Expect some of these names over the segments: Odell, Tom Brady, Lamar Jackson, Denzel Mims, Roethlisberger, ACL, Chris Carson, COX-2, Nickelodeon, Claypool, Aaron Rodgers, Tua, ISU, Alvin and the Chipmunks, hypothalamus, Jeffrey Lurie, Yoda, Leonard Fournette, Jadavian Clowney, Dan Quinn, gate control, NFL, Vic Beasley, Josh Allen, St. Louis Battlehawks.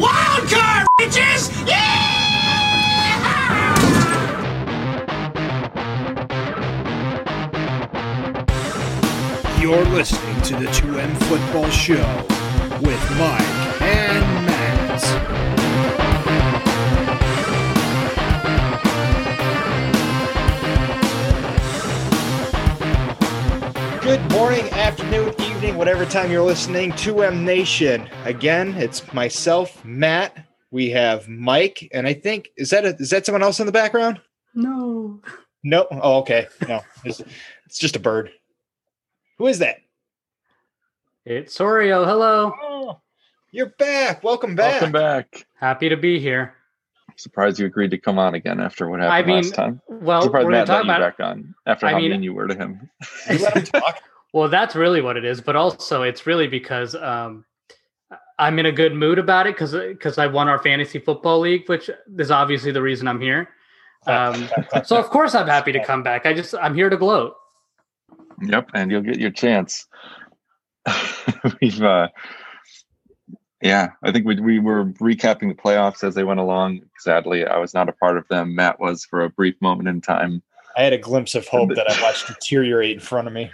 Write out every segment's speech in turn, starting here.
Wild card, bitches! Yeah! You're listening to the 2M Football Show with Mike and Matt. Good morning, afternoon, evening, whatever time you're listening, 2M Nation. Again, it's myself, Matt. We have Mike, and I think is that someone else in the background? No. No. Oh, okay. No, it's just a bird. Who is that? It's Sorio. Hello. Oh, you're back. Welcome back. Happy to be here. I'm surprised you agreed to come on again after what happened last time. Well, I'm surprised Matt let you back on after how mean you were to him. You let him talk. Well, that's really what it is. But also, it's really because I'm in a good mood about it because I won our fantasy football league, which is obviously the reason I'm here. So, of course, I'm happy to come back. I'm here to gloat. Yep, and you'll get your chance. We've, I think we were recapping the playoffs as they went along. Sadly, I was not a part of them. Matt was for a brief moment in time. I had a glimpse of hope that I watched deteriorate in front of me.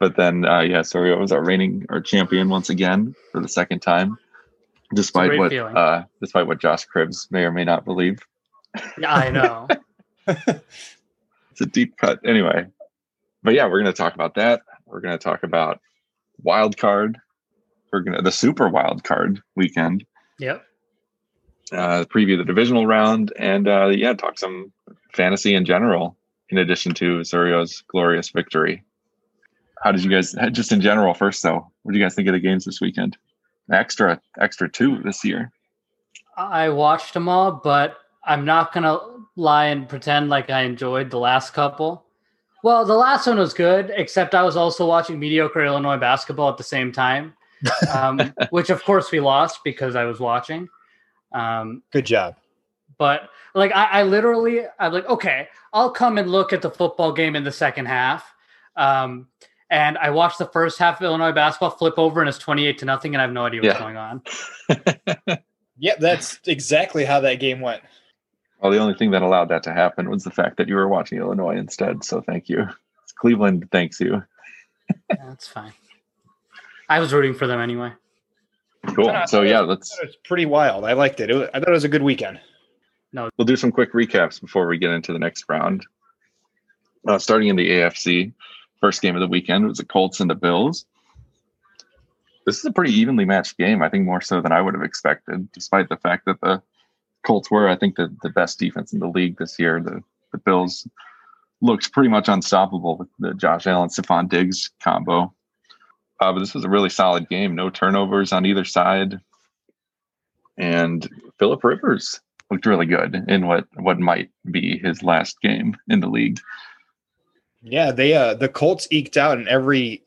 But then, Sorio was our reigning champion once again for the second time, despite what Josh Cribbs may or may not believe. I know. It's a deep cut anyway, but yeah, we're going to talk about that. We're going to talk about wild card. We're going to the super wild card weekend. Yep. Preview the divisional round and talk some fantasy in general. In addition to Sorio's glorious victory, how did you guys? Just in general, first though, what do you guys think of the games this weekend? Extra two this year. I watched them all, but I'm not going to lie and pretend like I enjoyed the last couple. Well, the last one was good, except I was also watching mediocre Illinois basketball at the same time, which of course we lost because I was watching. Good job. But like, I'm like, okay, I'll come and look at the football game in the second half. And I watched the first half of Illinois basketball flip over and it's 28-0. And I have no idea what's going on. Yep, that's exactly how that game went. Well, the only thing that allowed that to happen was the fact that you were watching Illinois instead. So thank you. Cleveland thanks you. That's fine. I was rooting for them anyway. Cool. So it's pretty wild. I liked it. I thought it was a good weekend. No, we'll do some quick recaps before we get into the next round. Starting in the AFC, first game of the weekend was the Colts and the Bills. This is a pretty evenly matched game, I think more so than I would have expected, despite the fact that the Colts were, I think, the best defense in the league this year. The Bills looked pretty much unstoppable with the Josh Allen, Stefon Diggs combo. But this was a really solid game. No turnovers on either side. And Philip Rivers looked really good in what might be his last game in the league. Yeah, they the Colts eked out in every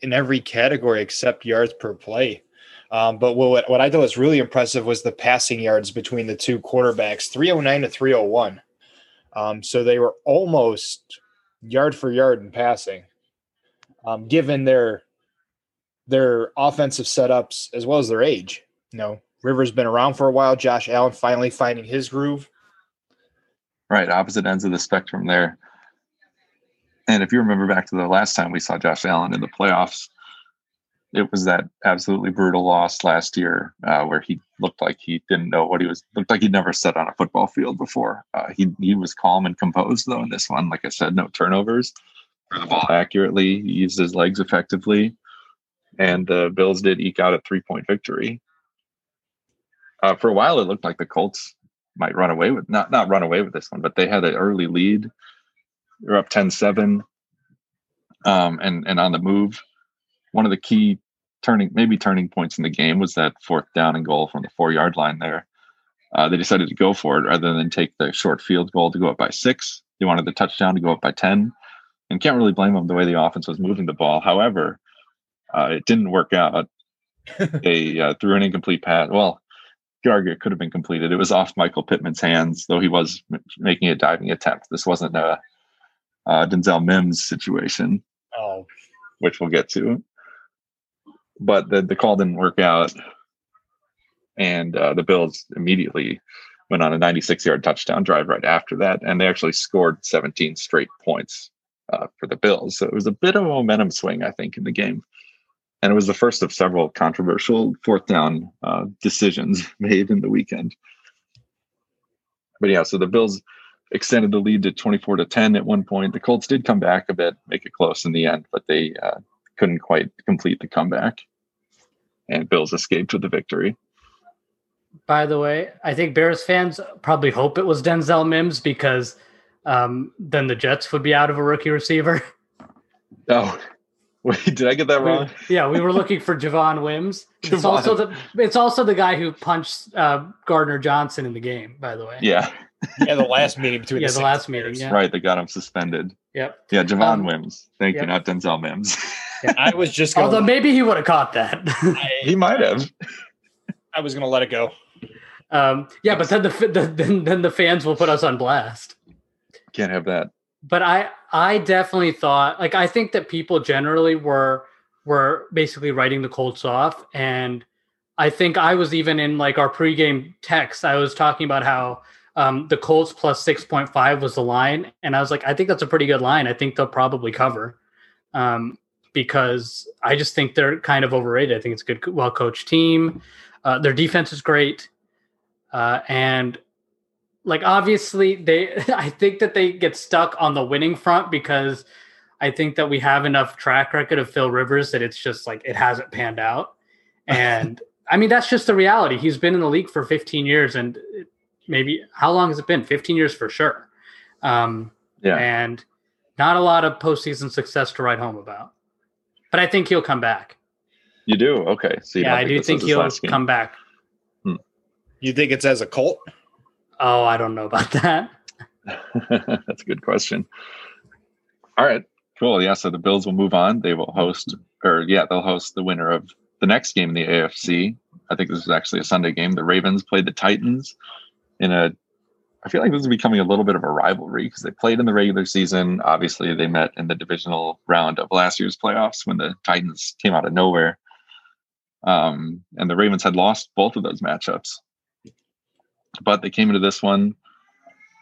category except yards per play. But what I thought was really impressive was the passing yards between the two quarterbacks, 309 to 301. So they were almost yard for yard in passing, given their offensive setups as well as their age. You know, Rivers been around for a while. Josh Allen finally finding his groove. Right, opposite ends of the spectrum there. And if you remember back to the last time we saw Josh Allen in the playoffs, it was that absolutely brutal loss last year where he looked like he didn't know what he was, looked like he'd never sat on a football field before. He was calm and composed, though, in this one. Like I said, no turnovers, threw the ball accurately, he used his legs effectively, and the Bills did eke out a three-point victory. For a while, it looked like the Colts might run away with, not run away with this one, but they had an early lead. They're up 10-7 and on the move. One of the key turning points in the game was that fourth down and goal from the 4-yard line there. They decided to go for it rather than take the short field goal to go up by 6. They wanted the touchdown to go up by 10. And can't really blame them the way the offense was moving the ball. However, it didn't work out. They threw an incomplete pass. Well, you argue it could have been completed. It was off Michael Pittman's hands, though he was making a diving attempt. This wasn't a Denzel Mims situation, which we'll get to. But the call didn't work out. and the Bills immediately went on a 96-yard touchdown drive right after that, and they actually scored 17 straight points for the Bills. So it was a bit of a momentum swing, I think, in the game. And it was the first of several controversial fourth down decisions made in the weekend. But yeah, so the Bills extended the lead to 24-10 at one point. The Colts did come back a bit, make it close in the end, but they couldn't quite complete the comeback. And Bills escaped with the victory. By the way, I think Bears fans probably hope it was Denzel Mims because then the Jets would be out of a rookie receiver. Oh, wait, did I get that wrong? Yeah, we were looking for Javon Wims. It's also the guy who punched Gardner Johnson in the game, by the way. Yeah. Yeah, the last meeting between the last meeting. Yeah. Right, they got him suspended. Yep. Yeah, Javon Wims. Thank you, not Denzel Mims. Yeah. I was just going although maybe he would have caught that. He might have. I was going to let it go. Yeah, but then the fans will put us on blast. Can't have that. But I definitely thought, like, I think that people generally were basically writing the Colts off. And I think I was even in like our pregame text, I was talking about how the Colts plus 6.5 was the line. And I was like, I think that's a pretty good line. I think they'll probably cover because I just think they're kind of overrated. I think it's a good, well-coached team. Their defense is great. And like, obviously I think that they get stuck on the winning front because I think that we have enough track record of Phil Rivers that it's just like, it hasn't panned out. And I mean, that's just the reality. He's been in the league for 15 years and maybe how long has it been? 15 years for sure. And not a lot of postseason success to write home about, but I think he'll come back. You do? Okay. So yeah, I do think he'll come back. Hmm. You think it's as a Colt? Oh, I don't know about that. That's a good question. All right, cool. Yeah, so the Bills will move on. They will host, they'll host the winner of the next game in the AFC. I think this is actually a Sunday game. The Ravens played the Titans I feel like this is becoming a little bit of a rivalry because they played in the regular season. Obviously, they met in the divisional round of last year's playoffs when the Titans came out of nowhere. And the Ravens had lost both of those matchups. But they came into this one,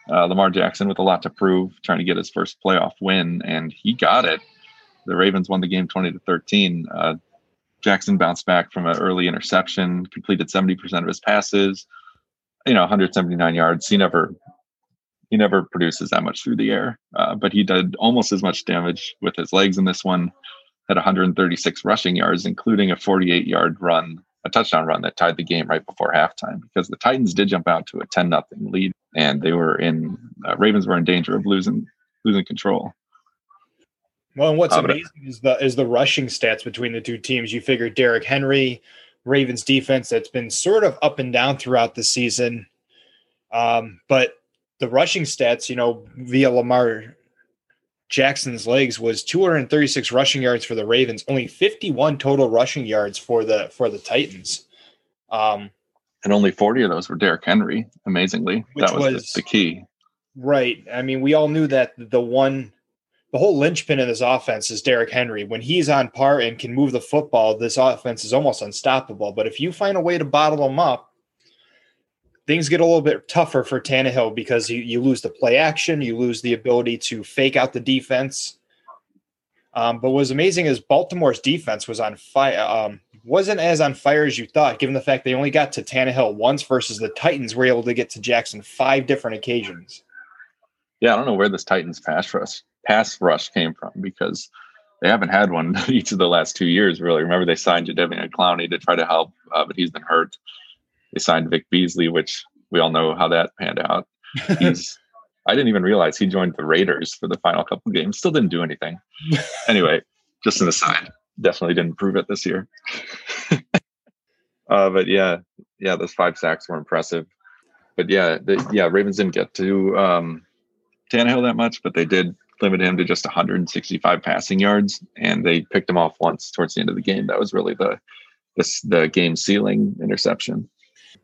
Lamar Jackson with a lot to prove, trying to get his first playoff win, and he got it. The Ravens won the game 20-13. Jackson bounced back from an early interception, completed 70% of his passes, 179 yards. He never produces that much through the air, but he did almost as much damage with his legs in this one, had 136 rushing yards, including a 48-yard run. A touchdown run that tied the game right before halftime because the Titans did jump out to a 10-0 lead and they were Ravens were in danger of losing control. Well, and what's amazing is the rushing stats between the two teams. You figure Derrick Henry, Ravens defense that's been sort of up and down throughout the season. But the rushing stats, via Lamar Jackson's legs was 236 rushing yards for the Ravens, only 51 total rushing yards for the Titans. And only 40 of those were Derrick Henry, amazingly. That was the key. Right. I mean, we all knew that the whole linchpin of this offense is Derrick Henry. When he's on par and can move the football, this offense is almost unstoppable. But if you find a way to bottle him up, things get a little bit tougher for Tannehill because you lose the play action, you lose the ability to fake out the defense. But what was amazing is Baltimore's defense was on fire, wasn't as on fire as you thought, given the fact they only got to Tannehill once versus the Titans were able to get to Jackson 5 different occasions. Yeah, I don't know where this Titans pass rush came from because they haven't had one each of the last 2 years, really. Remember, they signed Jadavian Clowney to try to help, but he's been hurt. They signed Vic Beasley, which we all know how that panned out. I didn't even realize he joined the Raiders for the final couple of games. Still didn't do anything. Anyway, just an aside. Definitely didn't prove it this year. But yeah, those 5 sacks were impressive. But Ravens didn't get to Tannehill that much, but they did limit him to just 165 passing yards, and they picked him off once towards the end of the game. That was really the game ceiling interception.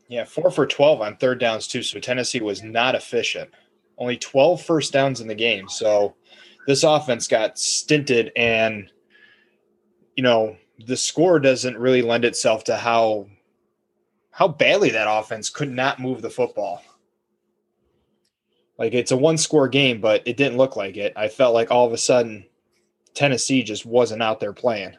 Yeah, 4 for 12 on third downs too. So Tennessee was not efficient. Only 12 first downs in the game. So this offense got stinted, and the score doesn't really lend itself to how how badly that offense could not move the football. Like, it's a one-score game, but it didn't look like it. I felt like all of a sudden Tennessee just wasn't out there playing.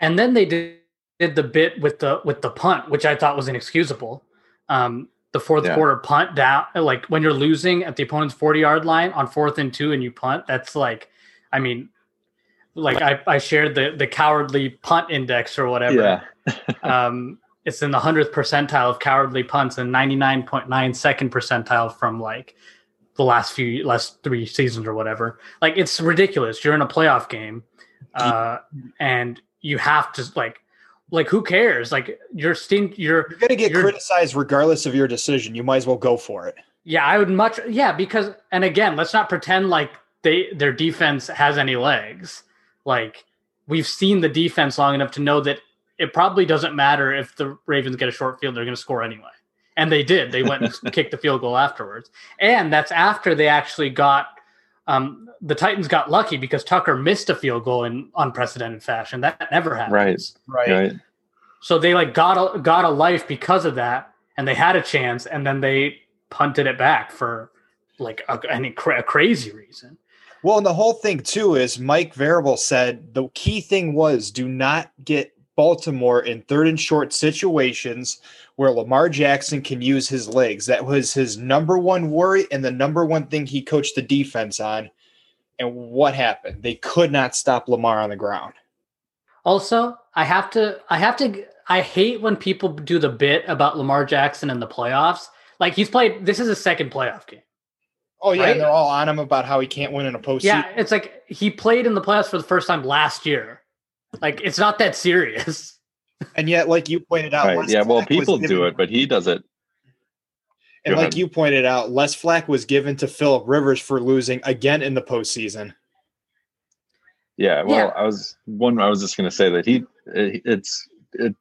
And then they did the bit with the punt, which I thought was inexcusable. The fourth quarter punt down, like when you're losing at the opponent's 40-yard line on 4th and 2 and you punt, that's like, I mean, like I shared the cowardly punt index or whatever. Yeah. It's in the 100th percentile of cowardly punts and 99.92nd percentile from like the last three seasons or whatever. Like, it's ridiculous. You're in a playoff game and you have to like who cares? Like, you're going to get criticized regardless of your decision. You might as well go for it. Yeah, I would because, and again, let's not pretend like their defense has any legs. Like, we've seen the defense long enough to know that it probably doesn't matter if the Ravens get a short field, they're going to score anyway. And they did. They went and kicked the field goal afterwards. And that's after they actually got the Titans got lucky because Tucker missed a field goal in unprecedented fashion. That never happens. Right. So they got a life because of that, and they had a chance, and then they punted it back for a crazy reason. Well, and the whole thing too is Mike Vrabel said the key thing was do not get Baltimore in third and short situations where Lamar Jackson can use his legs. That was his number one worry and the number one thing he coached the defense on. And what happened? They could not stop Lamar on the ground. Also, I hate when people do the bit about Lamar Jackson in the playoffs. Like, this is his second playoff game. Oh, yeah, right? And they're all on him about how he can't win in a postseason. Yeah, it's like he played in the playoffs for the first time last year. Like, it's not that serious. And yet, like you pointed out... Right. Yeah, well, people do it, but he does it. And like you pointed out, Les Flack was given to Philip Rivers for losing again in the postseason. Yeah, well, yeah. I was just going to say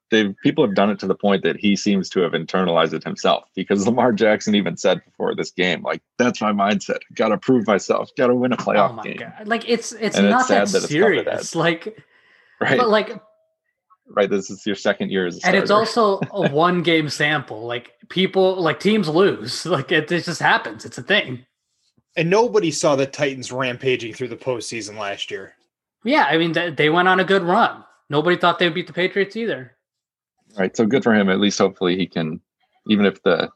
that people have done it to the point that he seems to have internalized it himself, because Lamar Jackson even said before this game, like, that's my mindset. Got to prove myself. Got to win a playoff game. God. Like, it's and not it's sad that serious. It's like... Right. But this is your second year as a starter. And it's also a one-game sample. Like, teams lose. Like, it just happens. It's a thing. And nobody saw the Titans rampaging through the postseason last year. Yeah, I mean, they went on a good run. Nobody thought they would beat the Patriots either. All right, so good for him. At least hopefully he can, even if the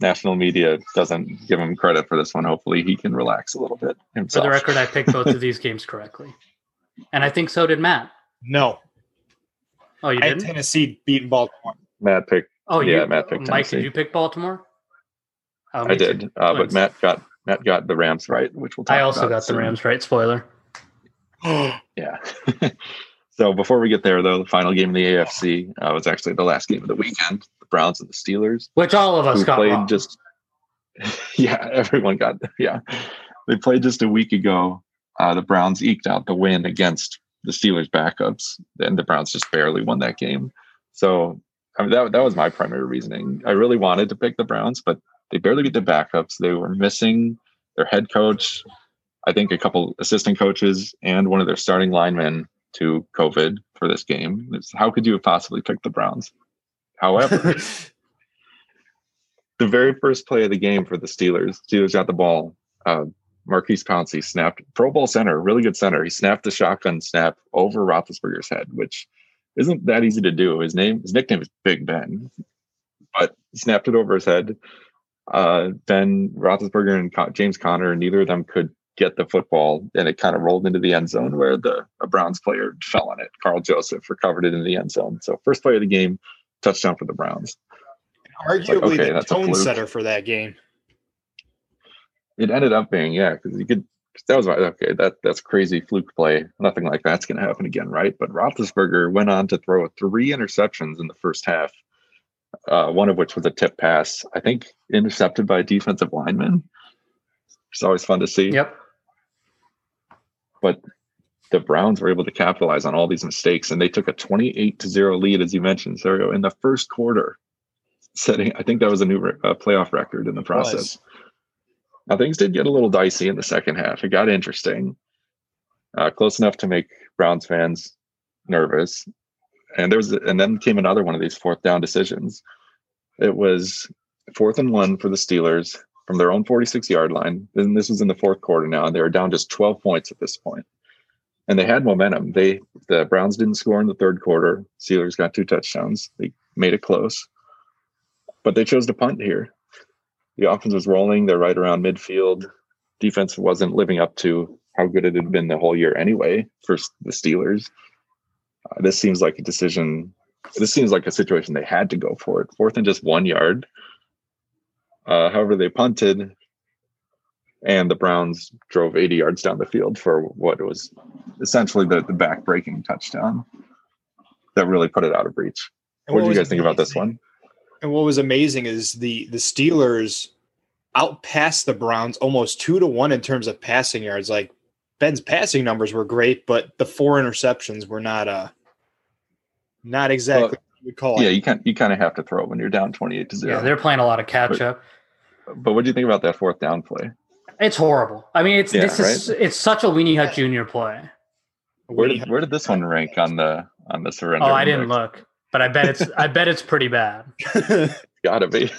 national media doesn't give him credit for this one, hopefully he can relax a little bit himself. For the record, I picked both of these games correctly. And I think so did Matt. No. Oh, you didn't? Tennessee beating Baltimore. Matt picked. Oh, yeah, Matt picked Tennessee. Mike, did you pick Baltimore? I did, but Matt got the Rams right, which we'll talk about. I also got the Rams right. Spoiler. Yeah. So before we get there, though, the final game of the AFC was actually the last game of the weekend. The Browns and the Steelers, which all of us got wrong. Everyone got. Yeah, they played just a week ago. The Browns eked out the win against the Steelers backups, and the Browns just barely won that game. So I mean, that was my primary reasoning. I really wanted to pick the Browns, but they barely beat the backups. They were missing their head coach, I think a couple assistant coaches, and one of their starting linemen to COVID for this game. How could you have possibly picked the Browns? However, the very first play of the game for the Steelers got the ball, Marquise Pouncey snapped, Pro Bowl center, really good center. He snapped the shotgun snap over Roethlisberger's head, which isn't that easy to do. His nickname is Big Ben, but he snapped it over his head. Then Roethlisberger and James Conner, neither of them could get the football, and it kind of rolled into the end zone where a Browns player fell on it. Carl Joseph recovered it in the end zone. So first play of the game, touchdown for the Browns. Arguably the tone setter for that game. It ended up being, because that's crazy fluke play. Nothing like that's going to happen again, right? But Roethlisberger went on to throw 3 interceptions in the first half, one of which was a tip pass, I think intercepted by a defensive lineman. It's always fun to see. Yep. But the Browns were able to capitalize on all these mistakes, and they took a 28-0 lead, as you mentioned, Sergio, in the first quarter. I think that was a new playoff record in the process. Now, things did get a little dicey in the second half. It got interesting, close enough to make Browns fans nervous. And then came another one of these fourth down decisions. It was 4th and 1 for the Steelers from their own 46-yard line. And this was in the fourth quarter now, and they were down just 12 points at this point. And they had momentum. The Browns didn't score in the third quarter. Steelers got 2 touchdowns. They made it close. But they chose to punt here. The offense was rolling. They're right around midfield. Defense wasn't living up to how good it had been the whole year anyway for the Steelers. This seems like a decision. This seems like a situation they had to go for it. 4th and just 1 yard. However, they punted, and the Browns drove 80 yards down the field for what was essentially the back-breaking touchdown that really put it out of reach. What do you guys think about this one? And what was amazing is the Steelers outpassed the Browns almost 2-1 in terms of passing yards. Like, Ben's passing numbers were great, but the 4 interceptions were not exactly what you would call it. Yeah, you kind of have to throw it when you're down 28-0. Yeah, they're playing a lot of catch-up. But what do you think about that fourth down play? It's horrible. I mean, it's such a Weenie Hut Jr. play. Where did this one rank on the surrender? Oh, I didn't look, but I bet it's pretty bad. Gotta be.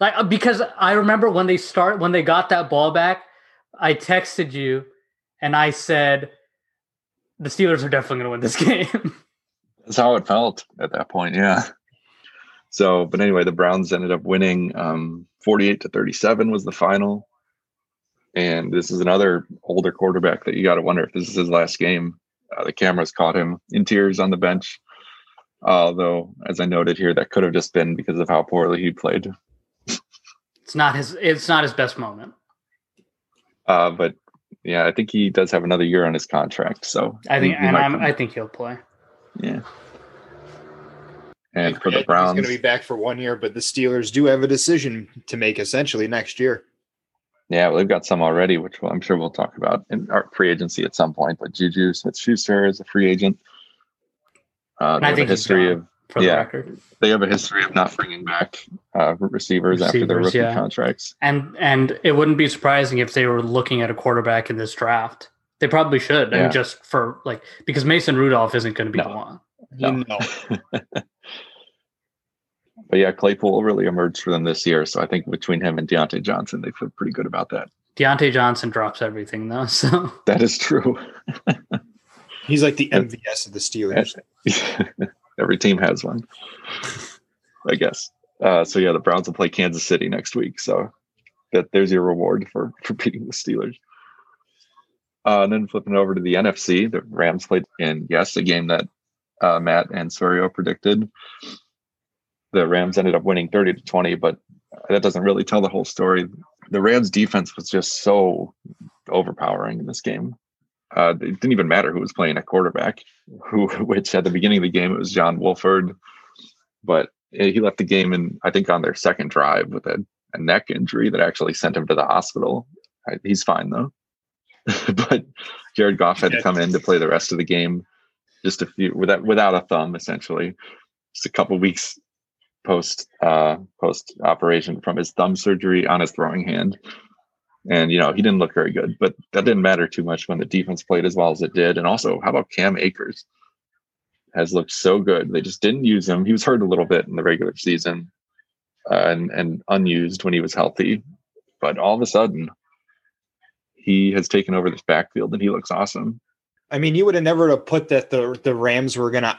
Like, because I remember when they got that ball back, I texted you and I said, the Steelers are definitely going to win this game. That's how it felt at that point. Yeah. So, but anyway, the Browns ended up winning 48-37 was the final. And this is another older quarterback that you got to wonder if this is his last game. The cameras caught him in tears on the bench. Although, as I noted here, that could have just been because of how poorly he played. It's not his best moment. But yeah, I think he does have another year on his contract. So I think he'll play. Yeah. And for the Browns, he's going to be back for 1 year, but the Steelers do have a decision to make essentially next year. Yeah, well, they've got some already, which I'm sure we'll talk about in our free agency at some point. But Juju Smith-Schuster is a free agent. I think they have a history of not bringing back receivers after their rookie contracts. And it wouldn't be surprising if they were looking at a quarterback in this draft. They probably should. Yeah. I mean, just for because Mason Rudolph isn't going to be the one. No. But yeah, Claypool really emerged for them this year. So I think between him and Diontae Johnson, they feel pretty good about that. Diontae Johnson drops everything, though. So that is true. He's like the MVS of the Steelers. Every team has one, I guess. So yeah, the Browns will play Kansas City next week. So there's your reward for beating the Steelers. And then flipping over to the NFC, the Rams played in, yes, a game that Matt and Sorio predicted. The Rams ended up winning 30-20, but that doesn't really tell the whole story. The Rams defense was just so overpowering in this game. It didn't even matter who was playing at quarterback, which at the beginning of the game, it was John Wolford. But he left the game, and I think on their second drive with a neck injury that actually sent him to the hospital. He's fine, though. But Jared Goff had to come in to play the rest of the game, just a few without a thumb, essentially. Just a couple weeks post operation from his thumb surgery on his throwing hand. And, he didn't look very good, but that didn't matter too much when the defense played as well as it did. And also, how about Cam Akers? Has looked so good. They just didn't use him. He was hurt a little bit in the regular season and unused when he was healthy. But all of a sudden, he has taken over this backfield, and he looks awesome. I mean, you would have never put that the Rams were going to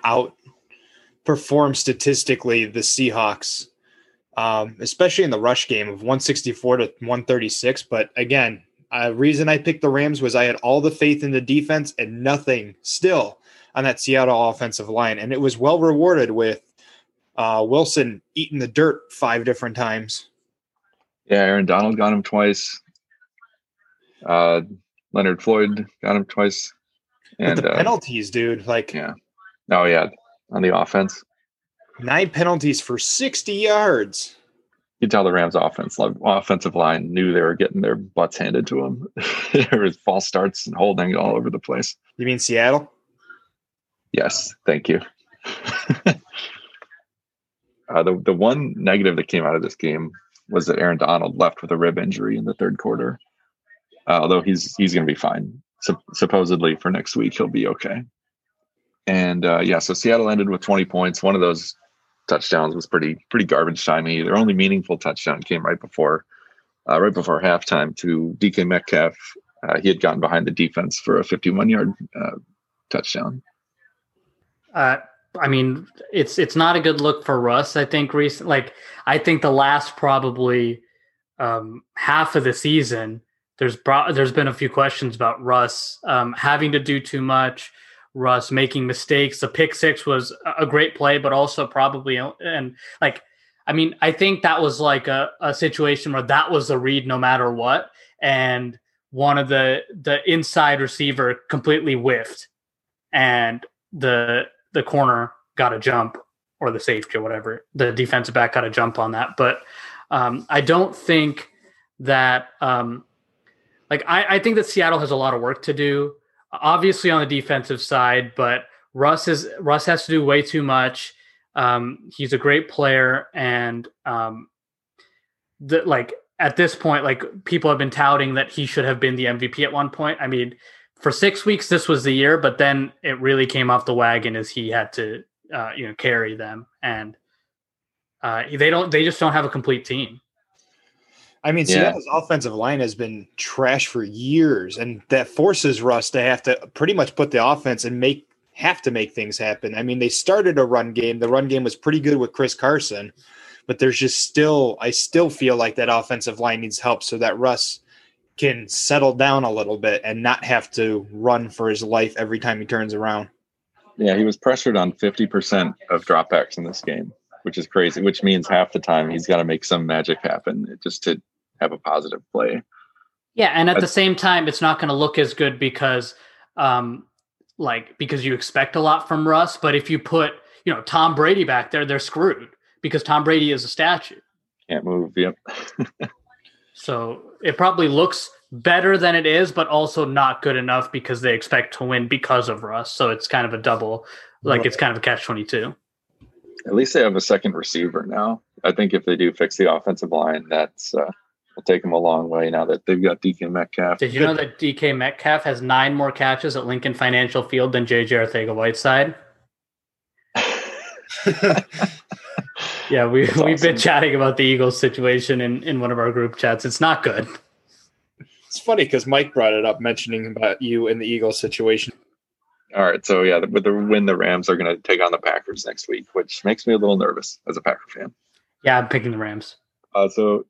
outperform statistically the Seahawks. Especially in the rush game of 164-136. But again, reason I picked the Rams was I had all the faith in the defense and nothing still on that Seattle offensive line. And it was well rewarded with Wilson eating the dirt 5 different times. Yeah, Aaron Donald got him twice. Leonard Floyd got him twice. And the penalties, dude. Yeah. Oh, yeah. On the offense. 9 penalties for 60 yards. You tell the Rams' offensive line knew they were getting their butts handed to them. There was false starts and holding all over the place. You mean Seattle? Yes, thank you. The one negative that came out of this game was that Aaron Donald left with a rib injury in the third quarter. Although he's going to be fine. Supposedly for next week, he'll be okay. And so Seattle ended with 20 points. One of those touchdowns was pretty garbage timey. Their only meaningful touchdown came right before halftime to DK Metcalf. He had gotten behind the defense for a 51-yard touchdown. I mean, it's not a good look for Russ. I think I think the last probably half of the season, there's been a few questions about Russ having to do too much. Russ making mistakes. The pick six was a great play, but also probably I think that was like a situation where that was the read no matter what, and one of the inside receiver completely whiffed, and the corner got a jump, or the safety or whatever, the defensive back got a jump on that. But I don't think that I think that Seattle has a lot of work to do, obviously on the defensive side, but Russ has to do way too much. He's a great player. And at this point, people have been touting that he should have been the MVP at one point. I mean, for 6 weeks, this was the year, but then it really came off the wagon as he had to, carry them. And they just don't have a complete team. I mean, Seattle's offensive line has been trash for years, and that forces Russ to have to pretty much put the offense and have to make things happen. I mean, they started a run game. The run game was pretty good with Chris Carson, but there's just I still feel like that offensive line needs help so that Russ can settle down a little bit and not have to run for his life every time he turns around. Yeah, he was pressured on 50% of dropbacks in this game, which is crazy, which means half the time he's got to make some magic happen just to have a positive play. Yeah. And at the same time, it's not going to look as good because you expect a lot from Russ, but if you put, Tom Brady back there, they're screwed because Tom Brady is a statue. Can't move. Yep. So it probably looks better than it is, but also not good enough because they expect to win because of Russ. So it's kind of a double, it's kind of a catch-22. At least they have a second receiver now. I think if they do fix the offensive line, that's, will take them a long way now that they've got DK Metcalf. Did you know that DK Metcalf has 9 more catches at Lincoln Financial Field than J.J. Arcega-Whiteside? Yeah, we've been chatting about the Eagles situation in one of our group chats. It's not good. It's funny because Mike brought it up, mentioning about you and the Eagles situation. All right, so yeah, with the win, the Rams are going to take on the Packers next week, which makes me a little nervous as a Packer fan. Yeah, I'm picking the Rams. So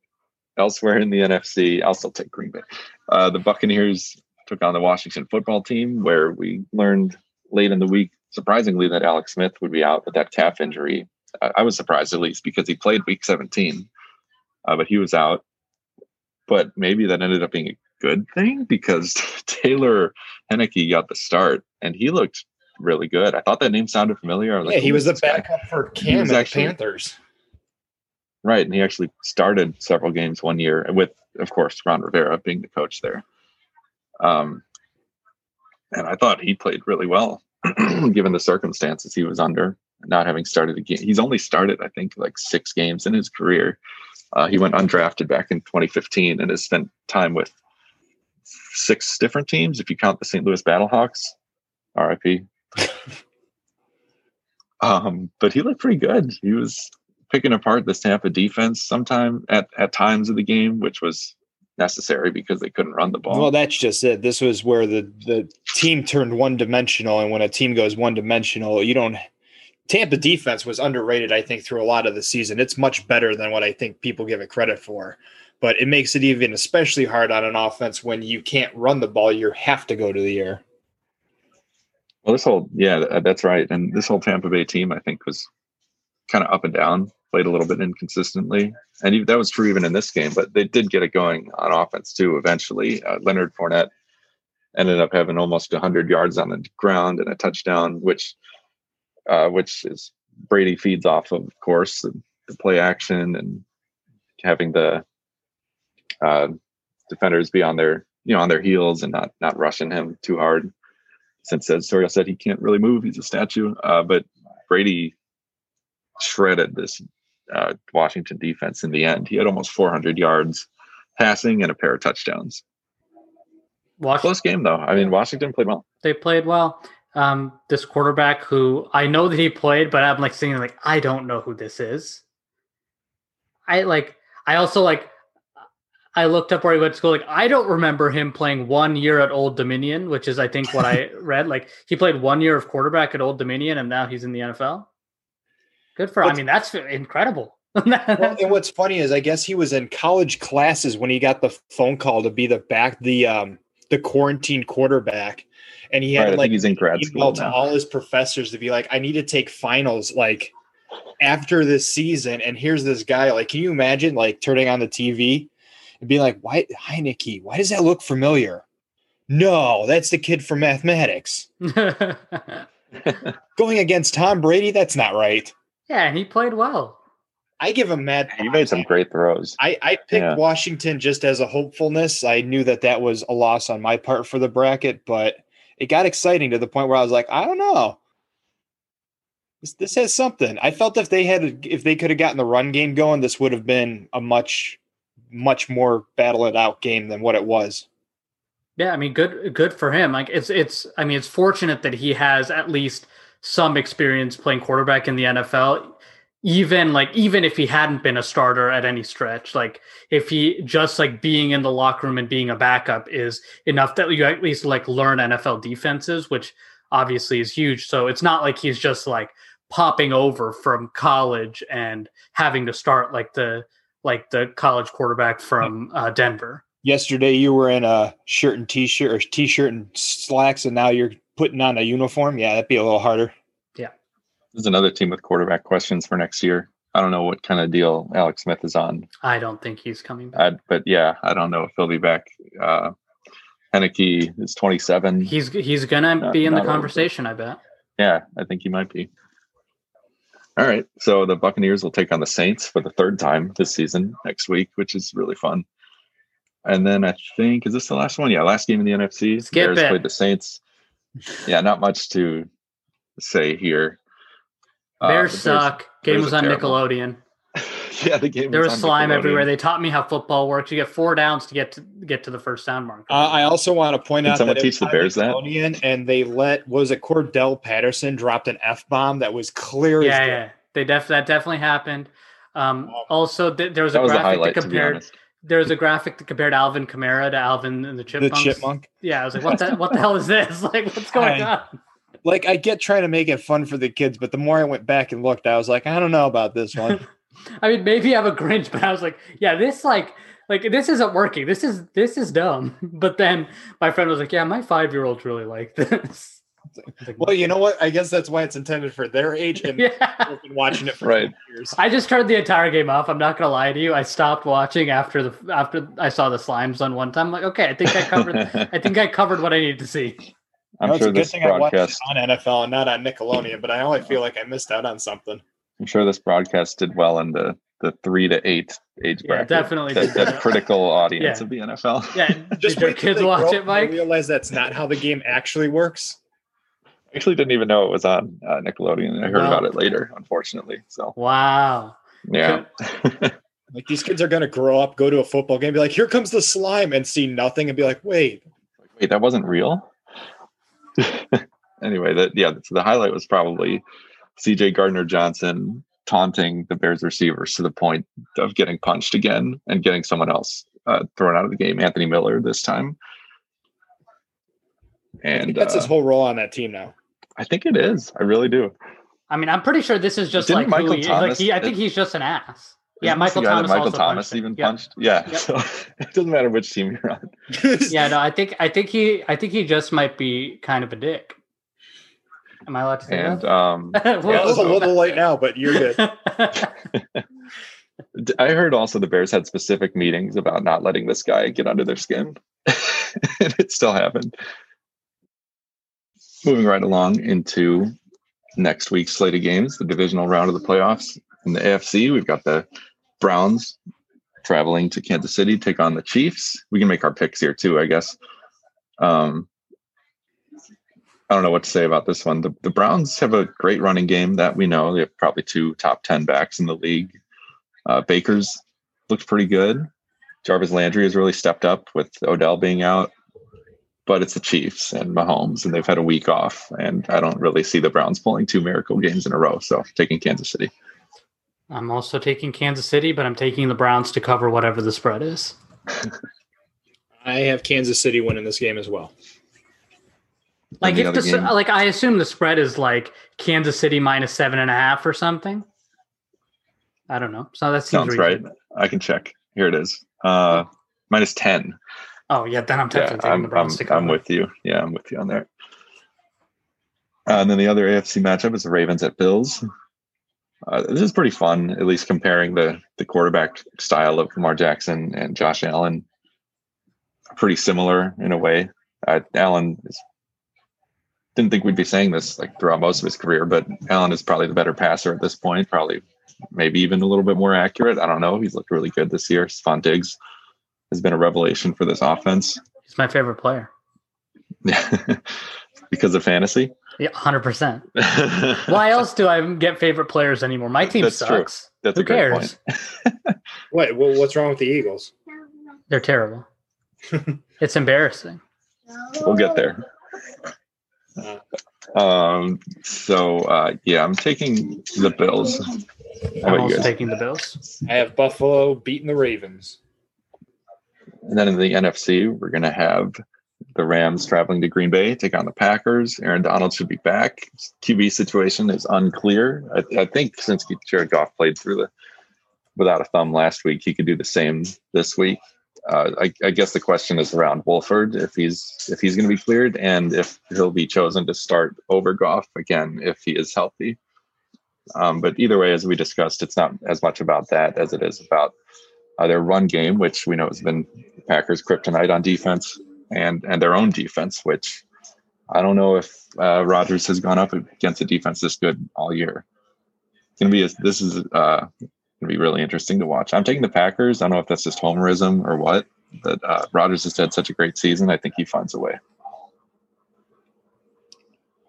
elsewhere in the NFC, I'll still take Green Bay. The Buccaneers took on the Washington football team, where we learned late in the week, surprisingly, that Alex Smith would be out with that calf injury. I was surprised, at least, because he played Week 17, but he was out. But maybe that ended up being a good thing because Taylor Henneke got the start, and he looked really good. I thought that name sounded familiar. He was the backup for Cam at the Panthers. Right, and he actually started several games one year with, of course, Ron Rivera being the coach there. And I thought he played really well, given the circumstances he was under, not having started a game. He's only started, I think, 6 games in his career. He went undrafted back in 2015 and has spent time with 6 different teams, if you count the St. Louis Battlehawks, RIP. But he looked pretty good. He was picking apart the Tampa defense sometime at times of the game, which was necessary because they couldn't run the ball. Well, that's just it. This was where the team turned one-dimensional, and when a team goes one-dimensional, Tampa defense was underrated, I think, through a lot of the season. It's much better than what I think people give it credit for, but it makes it even especially hard on an offense when you can't run the ball. You have to go to the air. Well, that's right. And this whole Tampa Bay team, I think, was kind of up and down, played a little bit inconsistently. And that was true even in this game, but they did get it going on offense too. Eventually, Leonard Fournette ended up having almost 100 yards on the ground and a touchdown, which is Brady feeds off of course, the play action and having the defenders be on their heels and not rushing him too hard. Since Soria said he can't really move, he's a statue. But Brady shredded this Washington defense in the end. He had almost 400 yards passing and a pair of touchdowns. Close game, though. I mean, Washington played well. They played well. this quarterback who I know that he played, but I'm like saying, like, I don't know who this is. I looked up where he went to school. Like, I don't remember him playing 1 year at Old Dominion, which is, I think, what I read. Like, he played 1 year of quarterback at Old Dominion, and now he's in the NFL. Good for him. I mean, that's incredible. Well, and what's funny is, I guess he was in college classes when he got the phone call to be the quarantine quarterback, and he had he's in grad school to all his professors to be like, I need to take finals like after this season, and here's this guy. Like, can you imagine like turning on the TV? Be like, why Heineke? Why does that look familiar? No, that's the kid from mathematics. Going against Tom Brady, that's not right. Yeah, and he played well. I give him mad. He made some great throws. I picked Washington just as a hopefulness. I knew that was a loss on my part for the bracket, but it got exciting to the point where I was like, I don't know. This has something. I felt if they could have gotten the run game going, this would have been a much more battle it out game than what it was. Yeah. I mean, good for him. Like it's fortunate that he has at least some experience playing quarterback in the NFL, even if he hadn't been a starter at any stretch. Like if he just like being in the locker room and being a backup is enough that you at least like learn NFL defenses, which obviously is huge. So it's not like he's just like popping over from college and having to start like the college quarterback from Denver. Yesterday you were in a shirt and t-shirt or t-shirt and slacks, and now you're putting on a uniform. Yeah, that'd be a little harder. Yeah. There's another team with quarterback questions for next year. I don't know what kind of deal Alex Smith is on. I don't think he's coming back. I don't know if he'll be back. Henneke is 27. He's going to be in the conversation, I bet. Yeah, I think he might be. All right, so the Buccaneers will take on the Saints for the third time this season next week, which is really fun. And then I think, is this the last one? Yeah, last game in the NFC. Skip Bears played the Saints. Yeah, not much to say here. Bears suck. Game was on Nickelodeon. Yeah, the game. There was slime everywhere. They taught me how football works. You get four downs to get to the first down mark. I also want to point out that teach the Bears that, and they Cordell Patterson dropped an F-bomb that was clear. Yeah. That definitely happened. Also, there was a graphic that compared. There was a graphic that compared Alvin Kamara to Alvin and the Chipmunks. The Chipmunk. Yeah, I was like, what the hell is this? Like, what's going on? Like, I get trying to make it fun for the kids, but the more I went back and looked, I was like, I don't know about this one. I mean, maybe I'm a Grinch, but I was like, yeah, this like this isn't working. This is dumb. But then my friend was like, yeah, my 5-year-olds really like this. Like, well, you know what? I guess that's why it's intended for their age, and I've been watching it for 2 years. I just turned the entire game off. I'm not going to lie to you. I stopped watching after I saw the slimes on one time. I'm like, okay, I think I covered what I needed to see. I'm sure this broadcast I watched it on NFL and not on Nickelodeon, but I only feel like I missed out on something. I'm sure this broadcast did well in the 3 to 8 age bracket. Definitely. That critical audience of the NFL. Yeah, just your kids watch it, Mike. Realize that's not how the game actually works. I actually didn't even know it was on Nickelodeon. I heard about it later, unfortunately. So wow. Yeah. Like these kids are going to grow up, go to a football game, be like, here comes the slime, and see nothing, and be like, wait, that wasn't real. Anyway, so the highlight was probably C.J. Gardner-Johnson taunting the Bears receivers to the point of getting punched again and getting someone else thrown out of the game, Anthony Miller this time. And that's his whole role on that team now. I think it is. I really do. I mean, I'm pretty sure this is just like Michael Thomas. I think he's just an ass. Yeah, Michael Thomas punched. Yeah, yep. So it doesn't matter which team you're on. Yeah, no, I think he just might be kind of a dick. Am I allowed to say that? It's a little late now, but you're good. I heard also the Bears had specific meetings about not letting this guy get under their skin. And it still happened. Moving right along into next week's slate of games, the divisional round of the playoffs. In the AFC, we've got the Browns traveling to Kansas City, take on the Chiefs. We can make our picks here too, I guess. I don't know what to say about this one. The Browns have a great running game that we know. They have probably two top 10 backs in the league. Baker's looks pretty good. Jarvis Landry has really stepped up with Odell being out. but it's the Chiefs and Mahomes, and they've had a week off, and I don't really see the Browns pulling two miracle games in a row. So I'm taking Kansas City. I'm also taking Kansas City, but I'm taking the Browns to cover whatever the spread is. I have Kansas City winning this game as well. Like, if the, like, I assume the spread is like Kansas City minus 7.5 or something. I don't know. So that seems sounds right. I can check. Here it is. Minus 10. Oh, yeah. Then I'm definitely taking the Browns to cover. I'm with you. Yeah, I'm with you on there. And then the other AFC matchup is the Ravens at Bills. This is pretty fun, at least comparing the quarterback style of Lamar Jackson and Josh Allen. Pretty similar in a way. Allen is, didn't think we'd be saying this like throughout most of his career, but Allen is probably the better passer at this point, probably maybe even a little bit more accurate. I don't know. He's looked really good this year. Stefon Diggs has been a revelation for this offense. He's my favorite player. Because of fantasy? Yeah, 100%. Why else do I get favorite players anymore? My team sucks. That's true. Who cares? Wait, well, what's wrong with the Eagles? They're terrible. It's embarrassing. We'll get there. So, I'm taking the Bills. I'm also taking the Bills. I have Buffalo beating the Ravens. And then in the NFC, we're going to have the Rams traveling to Green Bay, take on the Packers. Aaron Donald should be back. QB situation is unclear. I think since Jared Goff played through the without a thumb last week, he could do the same this week. I guess the question is around Wolford, if he's going to be cleared and if he'll be chosen to start over Goff again if he is healthy. But either way, as we discussed, it's not as much about that as it is about their run game, which we know has been Packers' kryptonite on defense, and their own defense, which I don't know if Rodgers has gone up against a defense this good all year. It's going to be it'd be really interesting to watch. I'm taking the Packers. I don't know if that's just homerism or what, but Rodgers has had such a great season. I think he finds a way.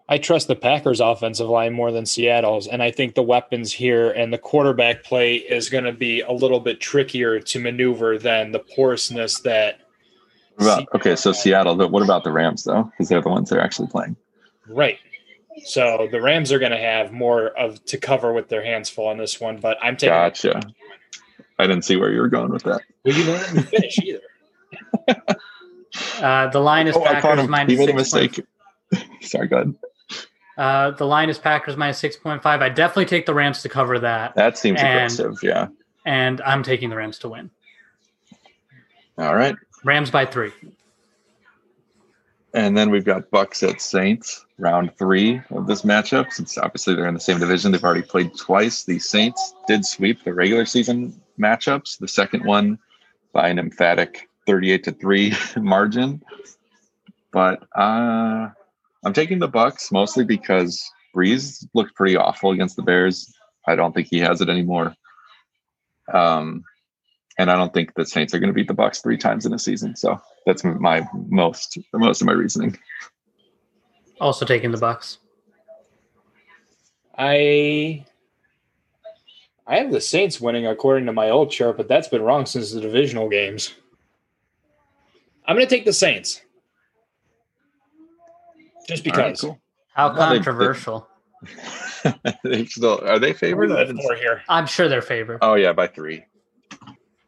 I trust the Packers' offensive line more than Seattle's, and I think the weapons here and the quarterback play is going to be a little bit trickier to maneuver than the porousness that. So Seattle, but what about the Rams, though? Because they're the ones that are actually playing. Right. So the Rams are going to have more of to cover with their hands full on this one, but I'm taking. Gotcha. I didn't see where you were going with that. Well, you didn't let me finish either. The line is Packers minus 6.5. Sorry, go ahead. The line is Packers minus 6.5. I definitely take the Rams to cover that. That seems aggressive, yeah. And I'm taking the Rams to win. All right. Rams by 3. And then we've got Bucks at Saints, round 3 of this matchup. Since obviously they're in the same division, they've already played twice. The Saints did sweep the regular season matchups, the second one by an emphatic 38-3 margin. But I'm taking the Bucks mostly because Breeze looked pretty awful against the Bears. I don't think he has it anymore. And I don't think the Saints are going to beat the Bucs 3 times in a season. So that's my most of my reasoning. Also taking the Bucs. I have the Saints winning according to my old chart, but that's been wrong since the divisional games. I'm going to take the Saints. Just because. Right, cool. How controversial. They still, are they favored? I'm sure they're favored. Oh, yeah, by 3.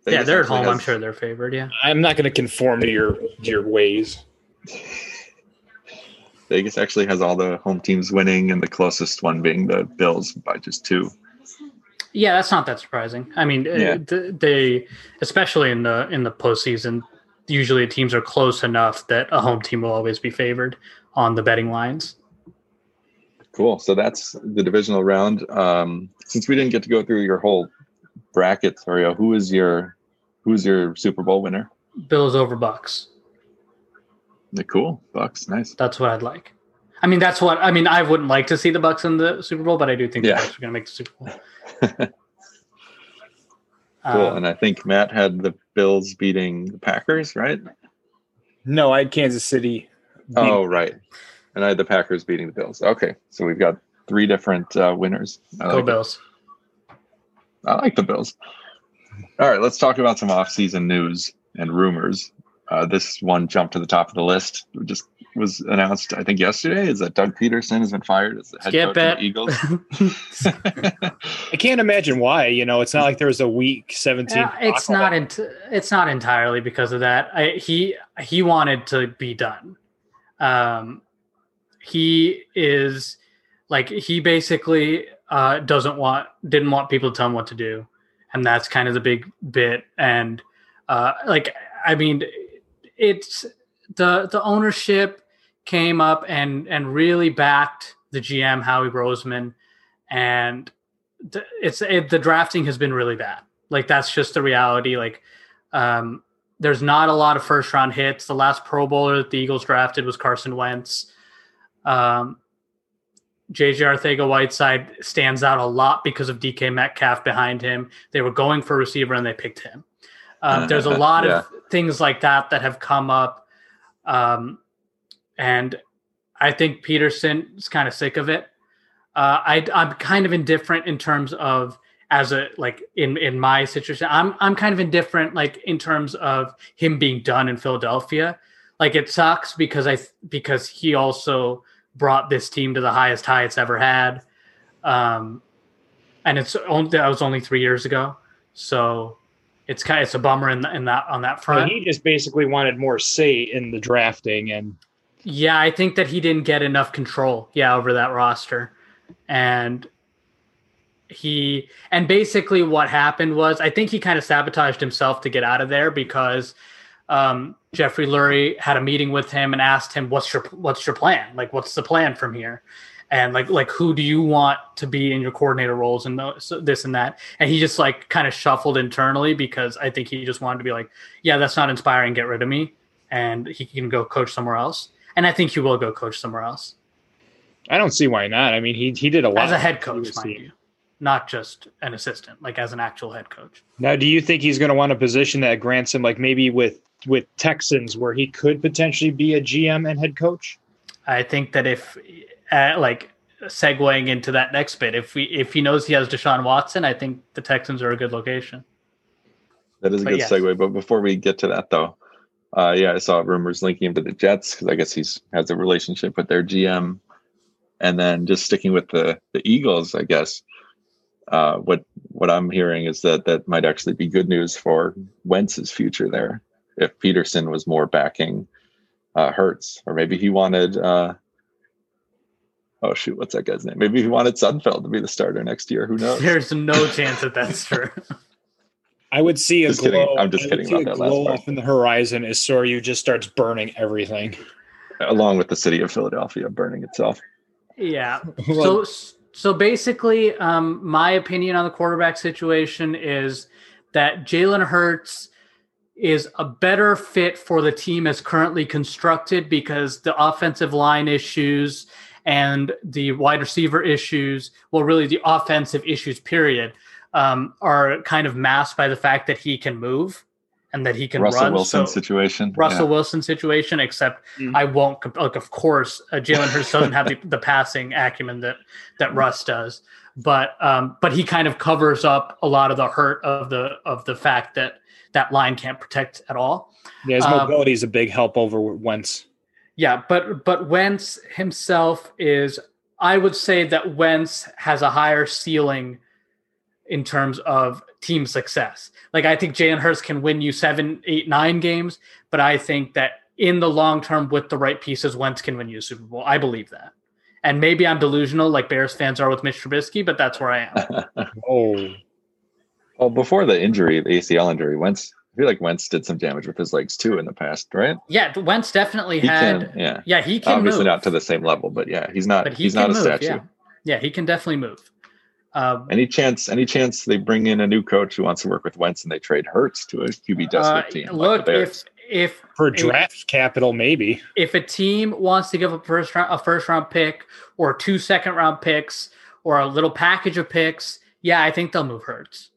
Yeah, they're at home. I'm sure they're favored, yeah. I'm not going to conform to your ways. Vegas actually has all the home teams winning and the closest one being the Bills by just 2. Yeah, that's not that surprising. I mean, they, especially in the postseason, usually teams are close enough that a home team will always be favored on the betting lines. Cool. So that's the divisional round. Since we didn't get to go through your whole brackets, Mario, who's your Super Bowl winner? Bills over Bucks. They're cool. Bucks, nice. That's what I'd like. I wouldn't like to see the Bucks in the Super Bowl, but I do think the Bucks are going to make the Super Bowl. Cool. And I think Matt had the Bills beating the Packers, right? No, I had Kansas City. Oh, right. And I had the Packers beating the Bills. Okay, so we've got 3 different winners. Go Bills. I like the Bills. All right, let's talk about some off-season news and rumors. This one jumped to the top of the list. It just was announced, I think, yesterday, is that Doug Peterson has been fired as the head coach of the Eagles. I can't imagine why. You know, it's not like there was a week 17. It's not entirely because of that. He wanted to be done. He is like, he basically didn't want people to tell him what to do. And that's kind of the big bit. And it's the ownership came up and really backed the GM, Howie Roseman. And the drafting has been really bad. Like, that's just the reality. Like, there's not a lot of first round hits. The last Pro Bowler that the Eagles drafted was Carson Wentz. J.J. Arcega-Whiteside stands out a lot because of DK Metcalf behind him. They were going for a receiver and they picked him. There's a lot of things like that have come up. And I think Peterson is kind of sick of it. I'm kind of indifferent in terms of, in my situation, I'm kind of indifferent, like, in terms of him being done in Philadelphia. Like, it sucks because he also brought this team to the highest high it's ever had. And that was only 3 years ago. So it's a bummer on that front. He just basically wanted more say in the drafting, and I think that he didn't get enough control over that roster. And basically what happened was, I think he kind of sabotaged himself to get out of there because Jeffrey Lurie had a meeting with him and asked him, what's your plan? Like, what's the plan from here? And like who do you want to be in your coordinator roles and this and that? And he just, like, kind of shuffled internally because I think he just wanted to be like, yeah, that's not inspiring. Get rid of me. And he can go coach somewhere else. And I think he will go coach somewhere else. I don't see why not. I mean, he did a lot as a head coach, mind you, not just an assistant, like as an actual head coach. Now, do you think he's going to want a position that grants him, like, maybe with Texans, where he could potentially be a GM and head coach? I think that if, segueing into that next bit, if he knows he has Deshaun Watson, I think the Texans are a good location. That is a good segue. But before we get to that, though, I saw rumors linking him to the Jets because I guess has a relationship with their GM. And then just sticking with the Eagles, I guess, what I'm hearing is that might actually be good news for Wentz's future there. If Peterson was more backing Hurts, or maybe he wanted what's that guy's name? Maybe he wanted Sudfeld to be the starter next year. Who knows? There's no chance that that's true. I would see a glow. I'm just kidding about that last part. Off in the horizon as Soryu just starts burning everything, along with the city of Philadelphia burning itself. Yeah. So basically, my opinion on the quarterback situation is that Jalen Hurts is a better fit for the team as currently constructed because the offensive line issues and the wide receiver issues, well, really the offensive issues, period, are kind of masked by the fact that he can move and that he can run. Russell Wilson situation, except I won't, like, of course, Jalen Hurts doesn't have the passing acumen that Russ does, but he kind of covers up a lot of the hurt of the fact that line can't protect at all. Yeah, his mobility is a big help over Wentz. Yeah, but Wentz himself is, I would say that Wentz has a higher ceiling in terms of team success. Like, I think Jalen Hurts can win you 7, 8, 9 games, but I think that in the long term with the right pieces, Wentz can win you a Super Bowl. I believe that. And maybe I'm delusional like Bears fans are with Mitch Trubisky, but that's where I am. Oh. Well, before the injury, the ACL injury, Wentz, I feel like Wentz did some damage with his legs too in the past, right? Yeah, Wentz definitely had. He can obviously move. Not to the same level, but yeah, he's not. He's not a statue. Yeah, he can definitely move. Any chance they bring in a new coach who wants to work with Wentz and they trade Hurts to a QB desperate team? Look, like if for draft capital, maybe if a team wants to give a first round pick or 2 second round picks or a little package of picks, yeah, I think they'll move Hurts.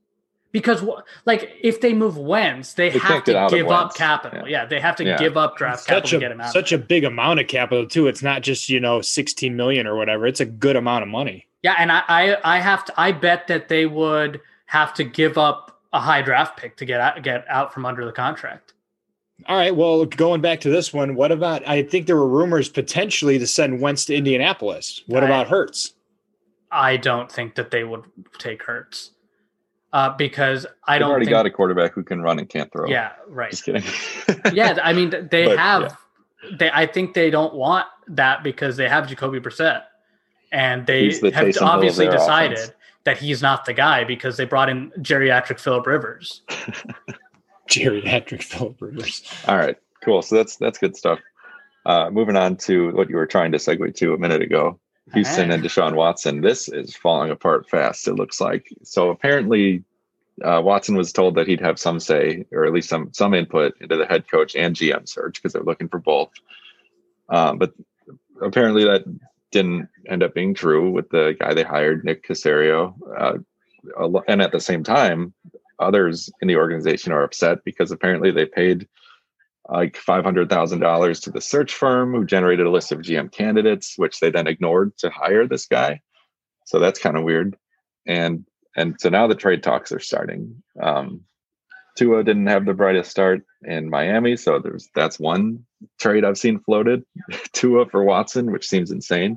Because, like, if they move Wentz, they have to give up capital. Yeah, they have to give up draft capital to get him out. Such a big amount of capital, too. It's not just, $16 million or whatever. It's a good amount of money. Yeah, and I bet that they would have to give up a high draft pick to get out from under the contract. All right. Well, going back to this one, what about, I think there were rumors potentially to send Wentz to Indianapolis. What about Hurts? I don't think that they would take Hurts because I don't already think, got a quarterback who can run and can't throw. Yeah. Right. Just kidding. Yeah. I mean, they I think they don't want that because they have Jacoby Brissett and they have obviously decided that he's not the guy because they brought in geriatric Philip Rivers. Geriatric Philip Rivers. All right, cool. So that's good stuff. Moving on to what you were trying to segue to a minute ago, Houston and Deshaun Watson. This is falling apart fast, it looks like. So apparently Watson was told that he'd have some say, or at least some input into the head coach and GM search because they're looking for both. But apparently that didn't end up being true with the guy they hired, Nick Caserio. And at the same time, others in the organization are upset because apparently they paid like $500,000 to the search firm who generated a list of GM candidates, which they then ignored to hire this guy. So that's kind of weird. And so now the trade talks are starting. Tua didn't have the brightest start in Miami. So that's one trade I've seen floated. Tua for Watson, which seems insane.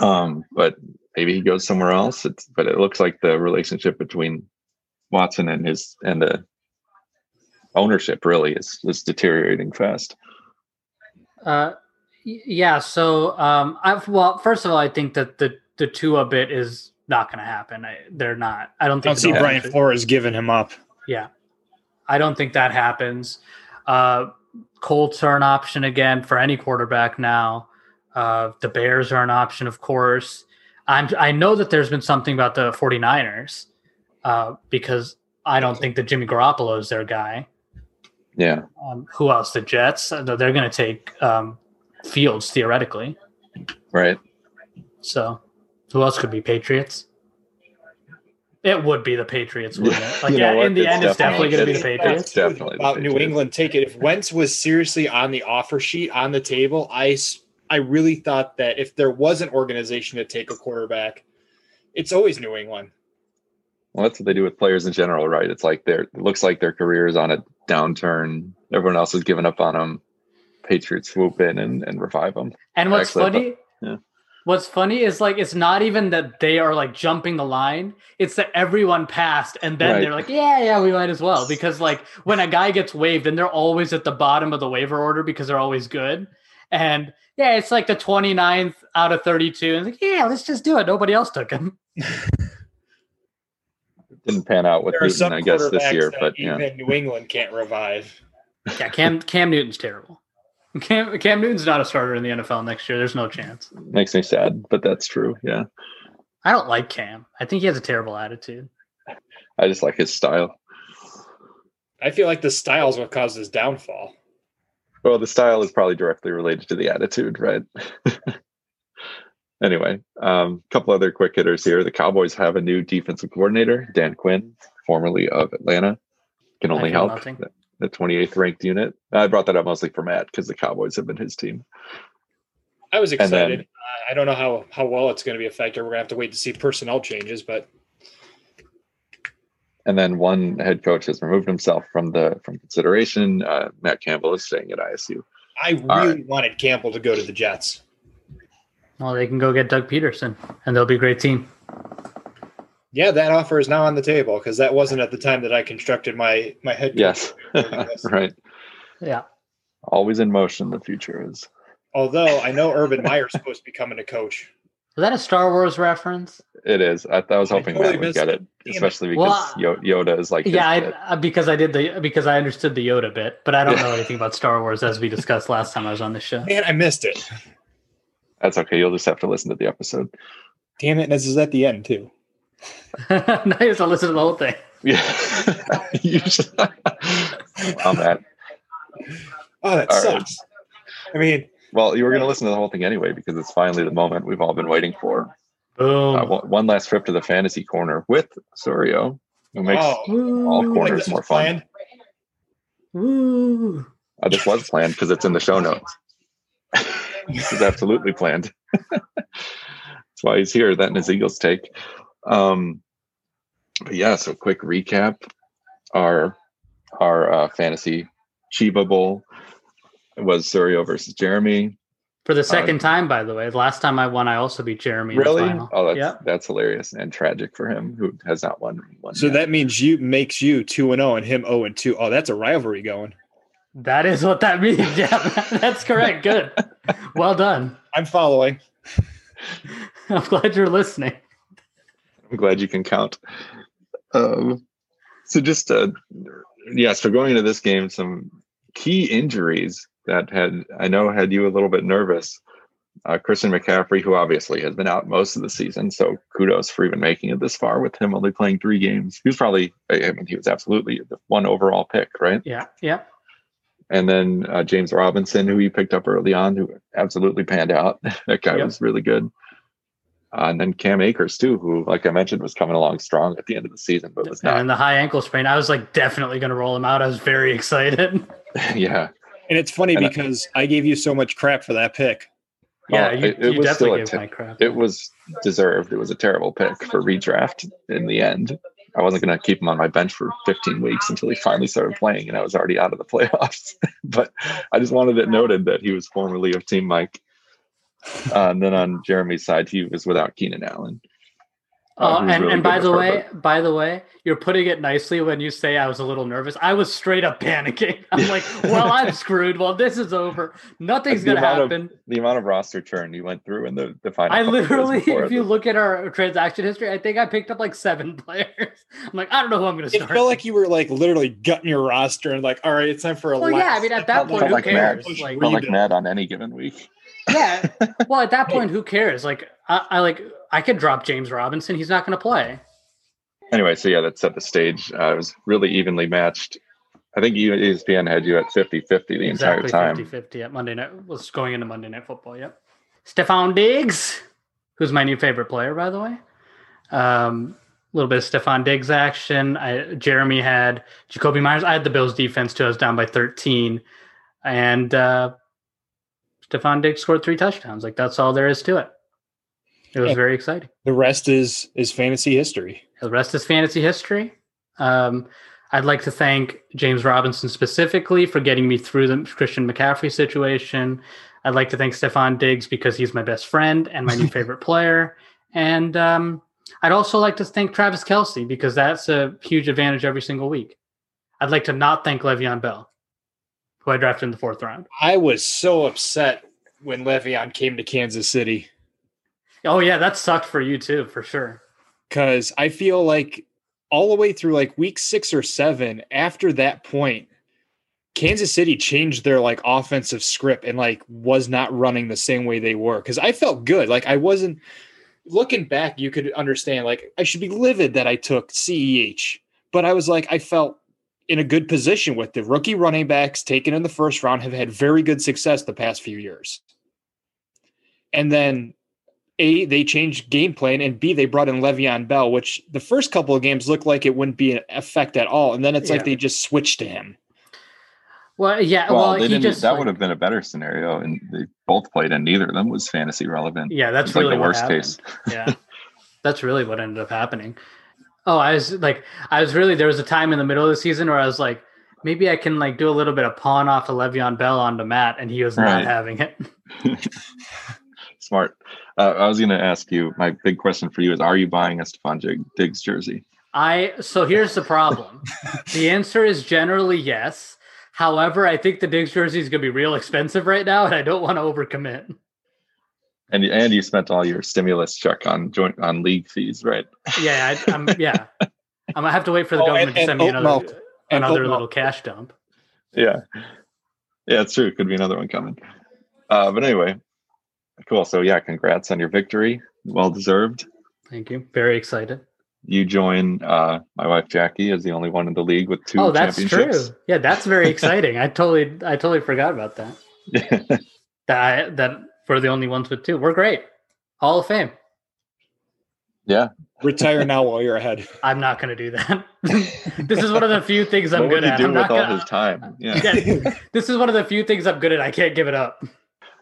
But maybe he goes somewhere else. But it looks like the relationship between Watson and the ownership really is deteriorating fast. So first of all, I think that the Tua bit is not going to happen. I don't see Brian Flores giving him up. Yeah, I don't think that happens. Colts are an option again for any quarterback now. The Bears are an option, of course. I know that there's been something about the 49ers. Because I don't think that Jimmy Garoppolo is their guy. Yeah. Who else? The Jets? They're going to take Fields, theoretically. Right. So, who else could be? Patriots? It would be the Patriots, wouldn't it? Like, it's definitely going to be the Patriots. It's definitely about the Patriots. New England, take it. If Wentz was seriously on the offer sheet, on the table, I really thought that if there was an organization to take a quarterback, it's always New England. Well, that's what they do with players in general, right? It's like it looks like their career is on a downturn. Everyone else has given up on them. Patriots swoop in and revive them. And what's funny is like it's not even that they are like jumping the line. It's that everyone passed, and then they're like, yeah, we might as well. Because like when a guy gets waived, and they're always at the bottom of the waiver order because they're always good. And yeah, it's like the 29th out of 32. And it's like, yeah, let's just do it. Nobody else took him. Didn't pan out with Newton, I guess, this year, but even New England can't revive. Yeah, Cam Newton's terrible. Cam Newton's not a starter in the NFL next year. There's no chance. Makes me sad, but that's true. Yeah, I don't like Cam. I think he has a terrible attitude. I just like his style. I feel like the style is what caused his downfall. Well, the style is probably directly related to the attitude, right? Anyway, a couple other quick hitters here. The Cowboys have a new defensive coordinator, Dan Quinn, formerly of Atlanta. Can only help the 28th ranked unit. I brought that up mostly for Matt because the Cowboys have been his team. I was excited. Then, I don't know how well it's going to be affected. We're going to have to wait to see personnel changes, but. And then one head coach has removed himself from consideration. Matt Campbell is staying at ISU. I really wanted Campbell to go to the Jets. Well, they can go get Doug Peterson, and they'll be a great team. Yeah, that offer is now on the table because that wasn't at the time that I constructed my head. Yes, right. Yeah. Always in motion, the future is. Although, I know Urban Meyer's supposed to be coming to coach. Is that a Star Wars reference? It is. I was hoping Matt would get it, especially because Yoda is like. Yeah, because I understood the Yoda bit, but I don't know anything about Star Wars as we discussed last time I was on this show. Man, I missed it. That's okay. You'll just have to listen to the episode. Damn it. This is at the end, too. Now you have to listen to the whole thing. Yeah. I'm at. Oh, that all sucks. Right. I mean. Well, you were going to listen to the whole thing anyway, because it's finally the moment we've all been waiting for. Boom. One last trip to the fantasy corner with Sorio, who makes all corners more fun. Ooh. This was planned because it's in the show notes. This is absolutely planned. That's why he's here. That and his Eagles take. But yeah, so quick recap. Our fantasy achievable was Suryo versus Jeremy. For the second time, by the way. Last time I won, I also beat Jeremy. Really? In the final. Oh, that's hilarious and tragic for him, who has not won one. So that means you makes you 2-0 and him 0-2. Oh, that's a rivalry going. That is what that means. Yeah, that's correct. Good. Well done. I'm following. I'm glad you're listening. I'm glad you can count. So going into this game, some key injuries that had you a little bit nervous. Christian McCaffrey, who obviously has been out most of the season, so kudos for even making it this far with him only playing 3 games. He was absolutely the 1 overall pick, right? Yeah, yeah. And then James Robinson, who you picked up early on, who absolutely panned out. That guy was really good. And then Cam Akers, too, who, like I mentioned, was coming along strong at the end of the season, but was not. And the high ankle sprain, I was like definitely going to roll him out. I was very excited. Yeah. And it's funny because I gave you so much crap for that pick. Yeah, you definitely gave my crap. It was deserved. It was a terrible pick for redraft in the end. I wasn't going to keep him on my bench for 15 weeks until he finally started playing, and I was already out of the playoffs. But I just wanted it noted that he was formerly of Team Mike. And then on Jeremy's side, he was without Keenan Allen. By the way, you're putting it nicely when you say I was a little nervous. I was straight up panicking. I'm like, well, I'm screwed. Well, this is over. Nothing's going to happen. The amount of roster churn you went through in the final. I literally, if you look at our transaction history, I think I picked up like 7 players. I'm like, I don't know who I'm going to start. It felt like you were like literally gutting your roster and like, all right, it's time for a last. Well, yeah, I mean, at that point, who cares? Like mad on any given week. Yeah. Well, at that point, who cares? Like, I could drop James Robinson. He's not going to play. Anyway, so yeah, that set the stage. It was really evenly matched. I think ESPN had you at 50-50 entire time. 50-50 at Monday Night. Was going into Monday Night Football, yep. Stefon Diggs, who's my new favorite player, by the way. A little bit of Stefon Diggs action. Jeremy had Jacoby Myers. I had the Bills defense, too. I was down by 13. And Stefon Diggs scored 3 touchdowns. Like, that's all there is to it. It was very exciting. The rest is fantasy history. The rest is fantasy history. I'd like to thank James Robinson specifically for getting me through the Christian McCaffrey situation. I'd like to thank Stefon Diggs because he's my best friend and my new favorite player. And I'd also like to thank Travis Kelce because that's a huge advantage every single week. I'd like to not thank Le'Veon Bell, who I drafted in the 4th round. I was so upset when Le'Veon came to Kansas City. Oh, yeah, that sucked for you, too, for sure. Because I feel like all the way through, like, week 6 or 7, after that point, Kansas City changed their, like, offensive script and, like, was not running the same way they were. Because I felt good. Like, I wasn't – looking back, you could understand, like, I should be livid that I took CEH. But I was like, I felt in a good position with the rookie running backs taken in the 1st round have had very good success the past few years. And then – A, they changed game plan, and B, they brought in Le'Veon Bell, which the first couple of games looked like it wouldn't be an effect at all, and then it's like they just switched to him. Well, yeah, well, he just that would have been a better scenario, and they both played, and neither of them was fantasy relevant. Yeah, that's really like the worst case. Yeah, that's really what ended up happening. Oh, there was a time in the middle of the season where I was like, maybe I can like do a little bit of pawn off of Le'Veon Bell onto Matt, and he was not having it. Smart. I was going to ask you, my big question for you is, are you buying a Stefon Diggs jersey? So here's the problem. The answer is generally yes. However, I think the Diggs jersey is going to be real expensive right now, and I don't want to overcommit. And you spent all your stimulus check on league fees, right? Yeah, I'm going to have to wait for the government to send me another little cash dump. Yeah. Yeah, it's true. Could be another one coming. But anyway. Cool. So, yeah, congrats on your victory. Well deserved. Thank you. Very excited. You join my wife Jackie as the only one in the league with 2 championships. Oh, that's true. Yeah, that's very exciting. I totally forgot about that. that we're the only ones with 2. We're great. Hall of Fame. Yeah. Retire now while you're ahead. I'm not going to do that. This is one of the few things I'm good at. Do I'm with not all gonna, his time. Yeah. This is one of the few things I'm good at. I can't give it up.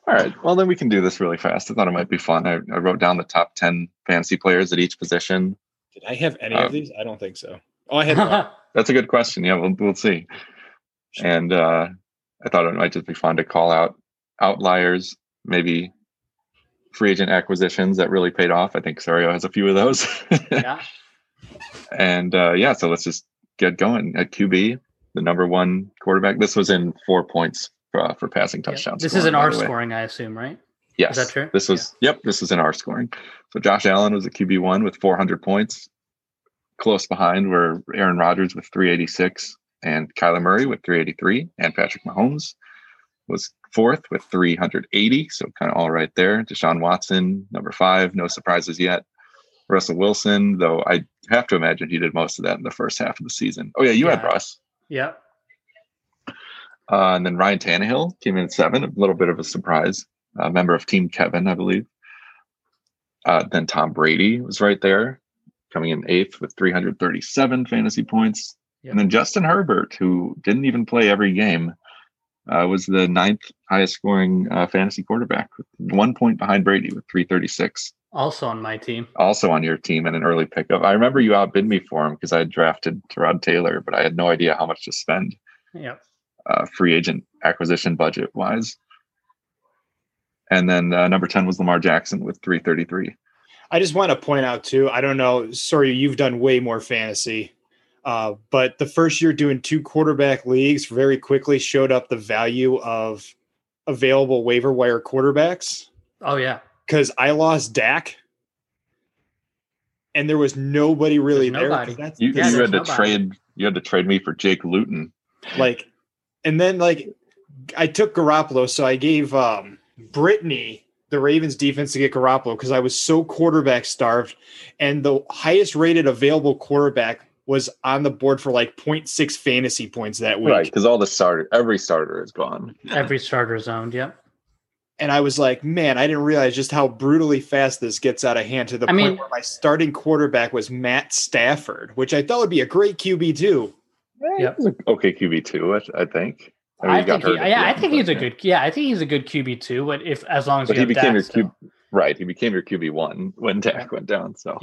All right. Well, then we can do this really fast. I thought it might be fun. I wrote down the top 10 fantasy players at each position. Did I have any of these? I don't think so. Oh, I had one. That's a good question. Yeah, we'll see. And I thought it might just be fun to call out outliers, maybe free agent acquisitions that really paid off. I think Sario has a few of those. Yeah. And so let's just get going. At QB, the number one quarterback. This was in 4 points for passing touchdowns. This is in our scoring, I assume, right? Yes. Is that true? This was, Yep, this is in our scoring. So Josh Allen was a QB1 with 400 points. Close behind were Aaron Rodgers with 386 and Kyler Murray with 383, and Patrick Mahomes was fourth with 380. So kind of all right there. Deshaun Watson, number five, no surprises yet. Russell Wilson, though, I have to imagine he did most of that in the first half of the season. Oh, yeah, you had Russ. Yeah. And then Ryan Tannehill came in at seven, a little bit of a surprise. A member of Team Kevin, I believe. Then Tom Brady was right there, coming in eighth with 337 fantasy points. Yep. And then Justin Herbert, who didn't even play every game, was the ninth highest scoring fantasy quarterback, 1 point behind Brady with 336. Also on my team. Also on your team in an early pickup. I remember you outbid me for him because I had drafted Tyrod Taylor, but I had no idea how much to spend. Yep. Free agent acquisition budget wise. And then number 10 was Lamar Jackson with 333. I just want to point out, too, I don't know, sorry, you've done way more fantasy. But the first year doing two quarterback leagues very quickly showed up the value of available waiver wire quarterbacks. Oh, yeah. Because I lost Dak. And there was nobody really there. That's, you had to trade me for Jake Luton. And then, I took Garoppolo, so I gave Brittany the Ravens defense to get Garoppolo because I was so quarterback starved, and the highest rated available quarterback was on the board for 0.6 fantasy points that week. Right, because every starter is gone. Every starter is owned, yep. And I was like, man, I didn't realize just how brutally fast this gets out of hand to the point where my starting quarterback was Matt Stafford, which I thought would be a great QB2. Yeah, okay, QB2, I think. I think he's a good QB2. But as long as he became your QB1 when Dak went down. So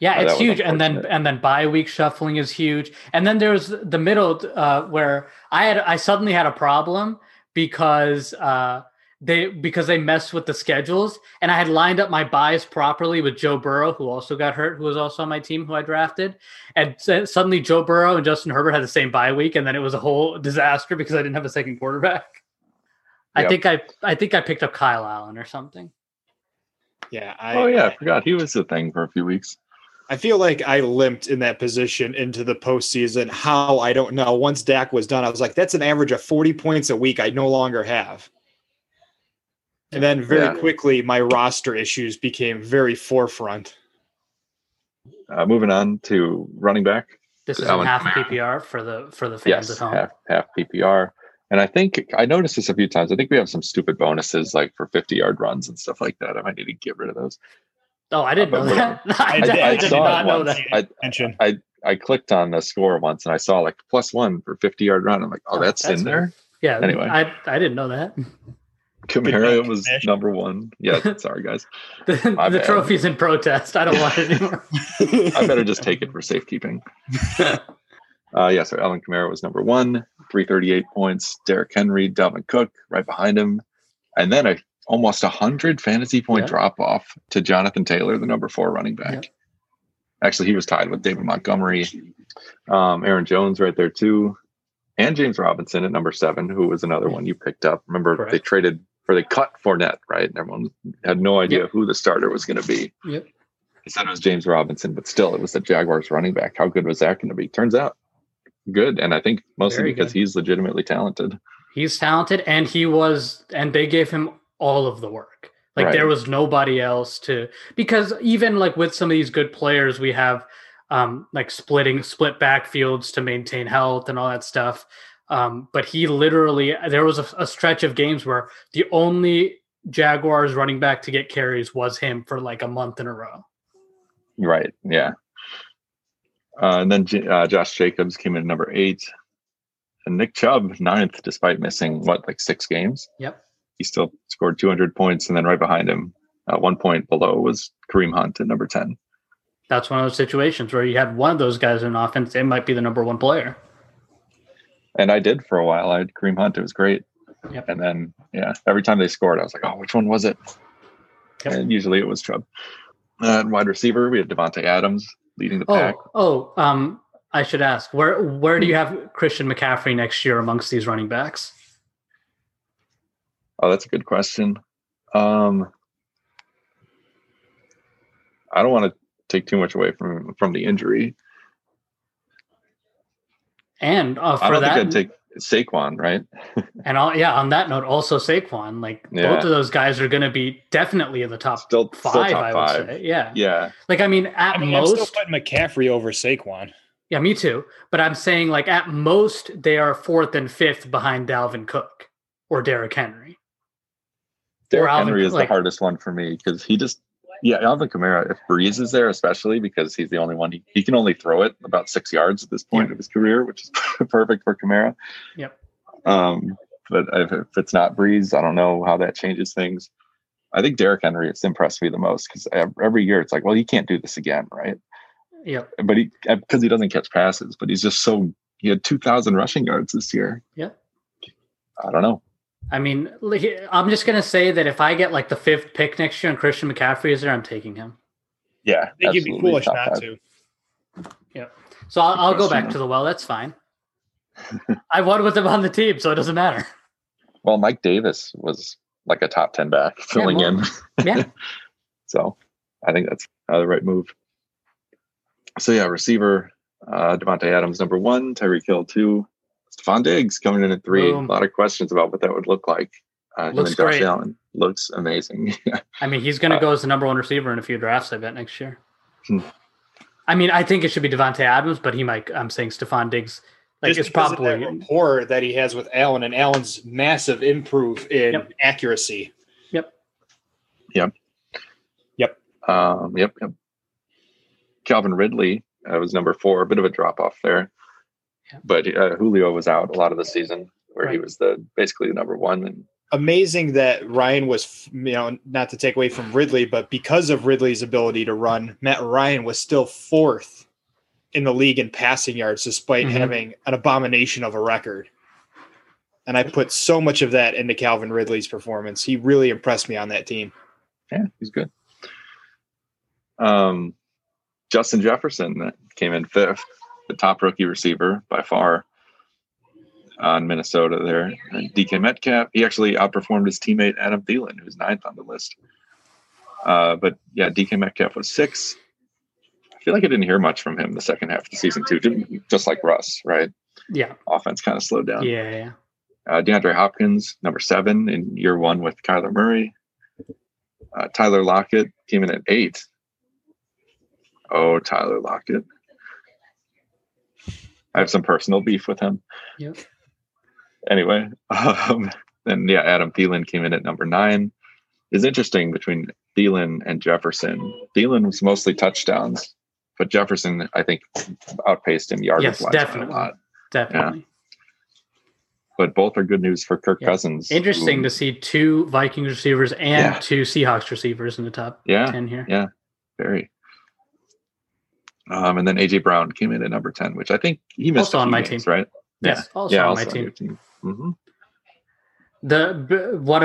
it's huge. And then bye week shuffling is huge. And then there's the middle where I suddenly had a problem because they messed with the schedules, and I had lined up my buys properly with Joe Burrow, who also got hurt, who was also on my team, who I drafted. And suddenly Joe Burrow and Justin Herbert had the same bye week. And then it was a whole disaster because I didn't have a second quarterback. Yep. I think I picked up Kyle Allen or something. Yeah. I forgot he was the thing for a few weeks. I feel like I limped in that position into the postseason. How, I don't know. Once Dak was done, I was like, that's an average of 40 points a week I no longer have. And then very quickly, my roster issues became very forefront. Moving on to running back. This is half PPR for the fans at home. Half PPR. And I think I noticed this a few times. I think we have some stupid bonuses for 50-yard runs and stuff like that. I might need to get rid of those. Oh, I didn't know that. I did not know that. I clicked on the score once and I saw +1 for 50-yard run. I'm like, oh, that's in there. Yeah. Anyway, I didn't know that. Kamara was number one. Yeah, sorry guys. The trophy's in protest. I don't want it anymore. I better just take it for safekeeping. So Alvin Kamara was number one, 338 points. Derrick Henry, Dalvin Cook, right behind him, and then almost 100 fantasy point drop off to Jonathan Taylor, the number four running back. Actually, he was tied with David Montgomery, Aaron Jones right there too, and James Robinson at number seven, who was another one you picked up. Remember they traded. Or they cut Fournette, right? And everyone had no idea who the starter was going to be. Yep. He said it was James Robinson, but still, it was the Jaguars running back. How good was that going to be? Turns out, good. And I think mostly because he's legitimately talented. He's talented, and they gave him all of the work. There was nobody else because even with some of these good players, we have split backfields to maintain health and all that stuff. But he literally, there was a stretch of games where the only Jaguars running back to get carries was him for a month in a row. Right. Yeah. And then Josh Jacobs came in number eight, and Nick Chubb ninth, despite missing six games. Yep. He still scored 200 points. And then right behind him, 1 point below, was Kareem Hunt at number 10. That's one of those situations where you had one of those guys in offense. It might be the number one player. And I did for a while. I had Kareem Hunt. It was great. Yep. And then, yeah, every time they scored, I was like, oh, which one was it? Yep. And usually it was Chubb. And wide receiver, we had Devontae Adams leading the pack. I should ask, where do you have Christian McCaffrey next year amongst these running backs? Oh, that's a good question. I don't want to take too much away from the injury. And I think I'd take Saquon, right? And on that note, also Saquon. Both of those guys are going to be definitely in the top five. Say. Yeah. Yeah. Most. I'm still putting McCaffrey over Saquon. Yeah, me too. But I'm saying, at most, they are fourth and fifth behind Dalvin Cook or Derrick Henry. Derrick Henry is the hardest one for me because he just... Yeah, Alvin Kamara, if Breeze is there, especially because he's the only one, he can only throw it about 6 yards at this point of his career, which is perfect for Kamara. Yep. But if it's not Breeze, I don't know how that changes things. I think Derrick Henry has impressed me the most because every year it's like, well, he can't do this again, right? Yeah. But because he doesn't catch passes, but he's just he had 2,000 rushing yards this year. Yeah. I don't know. I'm just going to say that if I get the fifth pick next year and Christian McCaffrey is there, I'm taking him. Yeah. I think you'd be foolish not to. Yeah. So I'll go back to the well. That's fine. I won with him on the team, so it doesn't matter. Well, Mike Davis was a top 10 back filling in. Yeah. So I think that's the right move. So, yeah, receiver, Devontae Adams, number one, Tyreek Hill, two. Stefon Diggs coming in at three. Boom. A lot of questions about what that would look like. Looks great. Josh Allen looks amazing. He's going to go as the number one receiver in a few drafts, I bet, next year. I think it should be Devontae Adams, but I'm saying Stefon Diggs. It's probably that rapport that he has with Allen, and Allen's massive improve in accuracy. Yep. Calvin Ridley was number four. A bit of a drop off there. But Julio was out a lot of the season, where he was basically the number one. And amazing that Ryan was, not to take away from Ridley, but because of Ridley's ability to run, Matt Ryan was still fourth in the league in passing yards, despite having an abomination of a record. And I put so much of that into Calvin Ridley's performance. He really impressed me on that team. Yeah, he's good. Justin Jefferson came in fifth. The top rookie receiver by far on Minnesota there. And DK Metcalf, he actually outperformed his teammate Adam Thielen, who's ninth on the list. But DK Metcalf was six. I feel like I didn't hear much from him the second half of the season, too. Just like Russ, right? Yeah. Offense kind of slowed down. Yeah. DeAndre Hopkins, number seven in year one with Kyler Murray. Tyler Lockett came in at eight. Oh, Tyler Lockett. I have some personal beef with him. Yep. Anyway, Adam Thielen came in at number nine. It's interesting between Thielen and Jefferson. Thielen was mostly touchdowns, but Jefferson, I think, outpaced him yardage-wise a lot. Definitely. Yeah. But both are good news for Kirk Cousins. Interesting to see two Vikings receivers and two Seahawks receivers in the top 10 here. Yeah, very. And then A.J. Brown came in at number 10, which I think he missed on my team, right? Yes, also on my team. Mm-hmm. One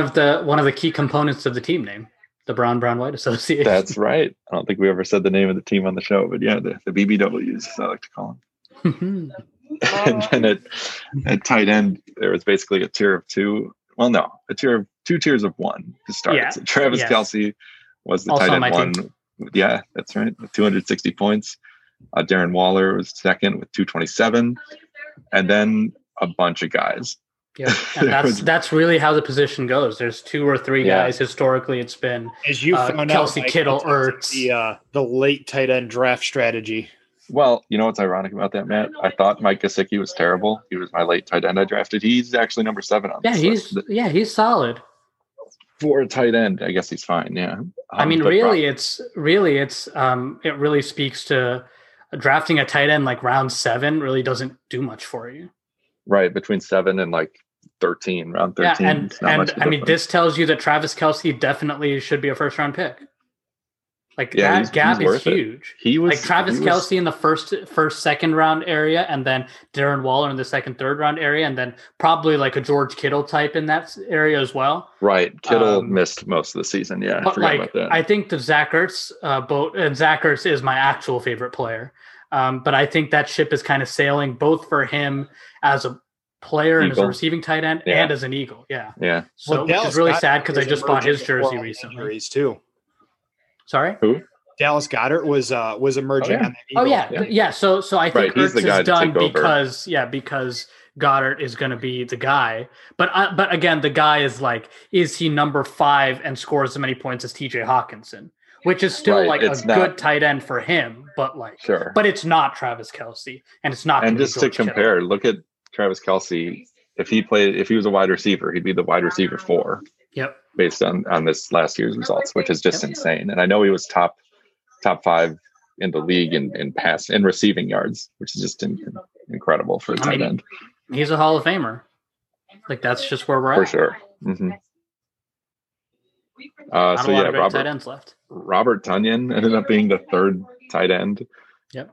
of the key components of the team name, the Brown White Association. That's right. I don't think we ever said the name of the team on the show, but the BBWs, as I like to call them. And then at tight end, there was basically a tier of two. Well, no, a tier of two tiers of one to start. Yeah. So Travis Kelce was the tight end one. Team. Yeah, that's right. With 260 points. Darren Waller was second with 227. And then a bunch of guys. Yeah, and that's really how the position goes. There's two or three guys. Historically, it's been Kelce, Kittle, Ertz. The late tight end draft strategy. Well, you know what's ironic about that, Matt? I thought Mike Gesicki was terrible. He was my late tight end I drafted. He's actually number seven on this list. Yeah, he's solid. For a tight end, I guess he's fine. Yeah, it really speaks to drafting a tight end like round seven really doesn't do much for you. Right between seven and 13, round 13. Yeah, and this tells you that Travis Kelce definitely should be a first round pick. Like that gap is huge. He was like Travis Kelce in the second round area, and then Darren Waller in the second, third round area, and then probably like a George Kittle type in that area as well. Right. Kittle missed most of the season. Yeah. I forgot about that. I think the Zach Ertz boat, and Zach Ertz is my actual favorite player. But I think that ship is kind of sailing, both for him as a player and as a receiving tight end and as an Eagle. Yeah. Yeah. So well, which is really sad because I just bought his jersey recently too. Sorry? Who? Dallas Goedert was emerging on that Eagle. Yeah. So I think Ertz is done because Goedert is going to be the guy. But again, the guy is like, is he number 5 and scores as many points as TJ Hawkinson, which is still good tight end for him, but but it's not Travis Kelce and it's not. And just to compare, look at Travis Kelce. If he was a wide receiver, he'd be the wide receiver 4. Yep. Based on this last year's results, which is just insane. And I know he was top 5 in the league in receiving yards, which is just incredible for a tight end. He's a Hall of Famer. Like that's just where we're at. For sure. Mm-hmm. Tight ends left. Robert Tonyan ended up being the 3rd tight end. Yep.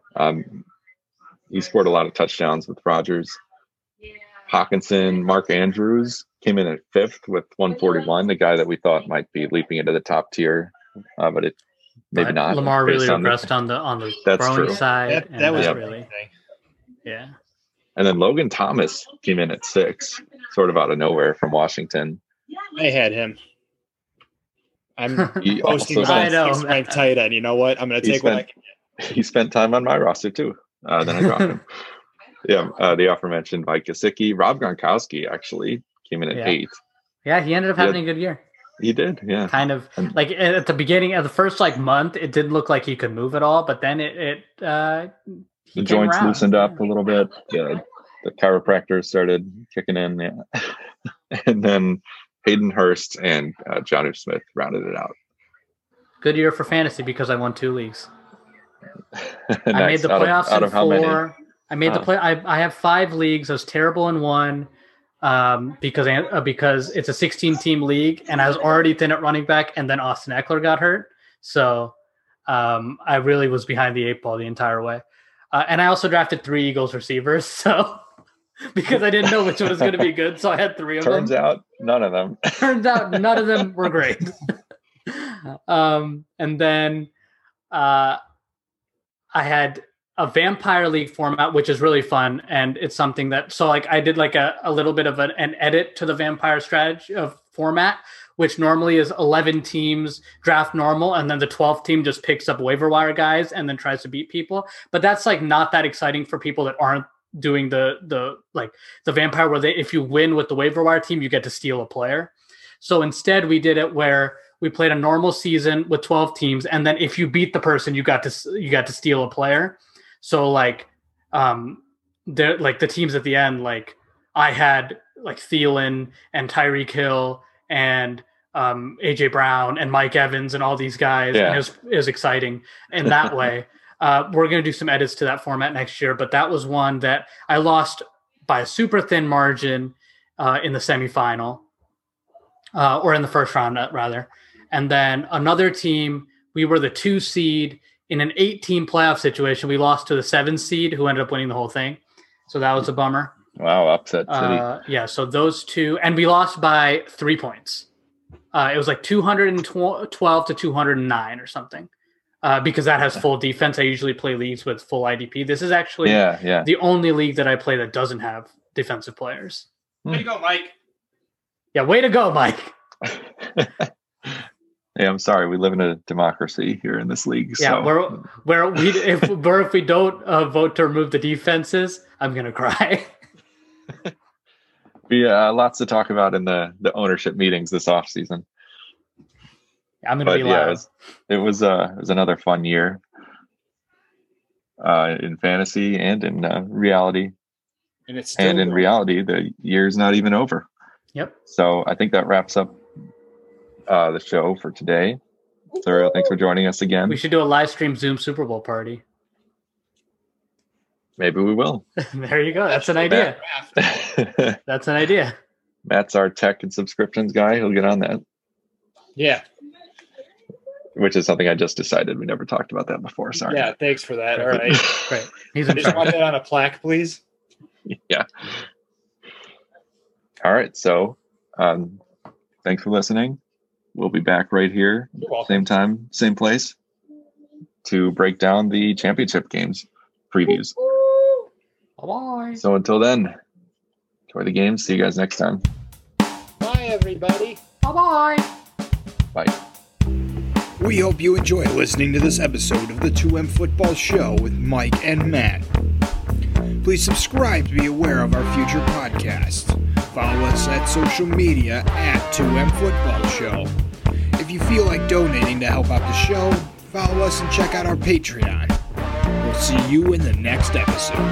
He scored a lot of touchdowns with Rodgers. Hawkinson, Mark Andrews came in at 5th with 141, the guy that we thought might be leaping into the top tier, but it maybe not. Lamar really regressed on the throwing side. Yeah. And then Logan Thomas came in at 6, sort of out of nowhere from Washington. I had him. I'm posting my tight end. You know what? I'm going to take what I can get. He spent time on my roster too. Then I dropped him. Yeah, the aforementioned Mike Gesicki. Rob Gronkowski actually came in at 8th. Yeah, he ended up having a good year. He did, yeah. Kind of like at the beginning of the first month, it didn't look like he could move at all, but then the joints loosened up a little bit. Yeah, the chiropractors started kicking in. Yeah, and then Hayden Hurst and Johnny Smith rounded it out. Good year for fantasy because I won 2 leagues. I made the playoffs out of how 4. Many? I made the play. I have 5 leagues. I was terrible in one because it's a 16-team league, and I was already thin at running back, and then Austin Eckler got hurt. So I really was behind the 8 ball the entire way. And I also drafted 3 Eagles receivers, so because I didn't know which one was going to be good, so I had 3 of them. Turns out none of them were great. And then I had a vampire league format, which is really fun. And it's something that, I did a little bit of an edit to the vampire strategy of format, which normally is 11 teams draft normal. And then the 12th team just picks up waiver wire guys and then tries to beat people. But that's not that exciting for people that aren't doing the vampire where if you win with the waiver wire team, you get to steal a player. So instead we did it where we played a normal season with 12 teams. And then if you beat the person, you got to steal a player. So the teams at the end, I had Thielen and Tyreek Hill and AJ Brown and Mike Evans and all these guys. Yeah. And it was exciting in that way. We're going to do some edits to that format next year, but that was one that I lost by a super thin margin in the semifinal or in the first round rather. And then another team, we were the 2 seed. In an 8-team playoff situation, we lost to the 7 seed, who ended up winning the whole thing. So that was a bummer. Wow, upset city. Yeah, so those 2. And we lost by 3 points. It was 212 to 209 or something. Because that has full defense. I usually play leagues with full IDP. This is actually the only league that I play that doesn't have defensive players. Way to go, Mike. Yeah, way to go, Mike. Yeah, I'm sorry. We live in a democracy here in this league. Yeah, if we don't vote to remove the defenses, I'm gonna cry. Yeah, lots to talk about in the ownership meetings this off season. I'm gonna be loud. It was another fun year in fantasy and in reality. And it's still in reality, the year's not even over. Yep. So I think that wraps up the show for today. Thurl, thanks for joining us again. We should do a live stream Zoom Super Bowl party. Maybe we will. There you go. That's an idea. That's an idea. Matt's our tech and subscriptions guy. He'll get on that. Yeah. which is something I just decided. We never talked about that before. Sorry. Yeah, thanks for that. All right. Right. He's in just want that on a plaque, please. Yeah. All right. So thanks for listening. We'll be back right here. Same time, same place to break down the championship games previews. Bye-bye. So until then, enjoy the game. See you guys next time. Bye, everybody. Bye-bye. Bye. We hope you enjoyed listening to this episode of the 2M Football Show with Mike and Matt. Please subscribe to be aware of our future podcasts. Follow us at social media at 2M Football Show. If you feel like donating to help out the show, follow us and check out our Patreon. We'll see you in the next episode.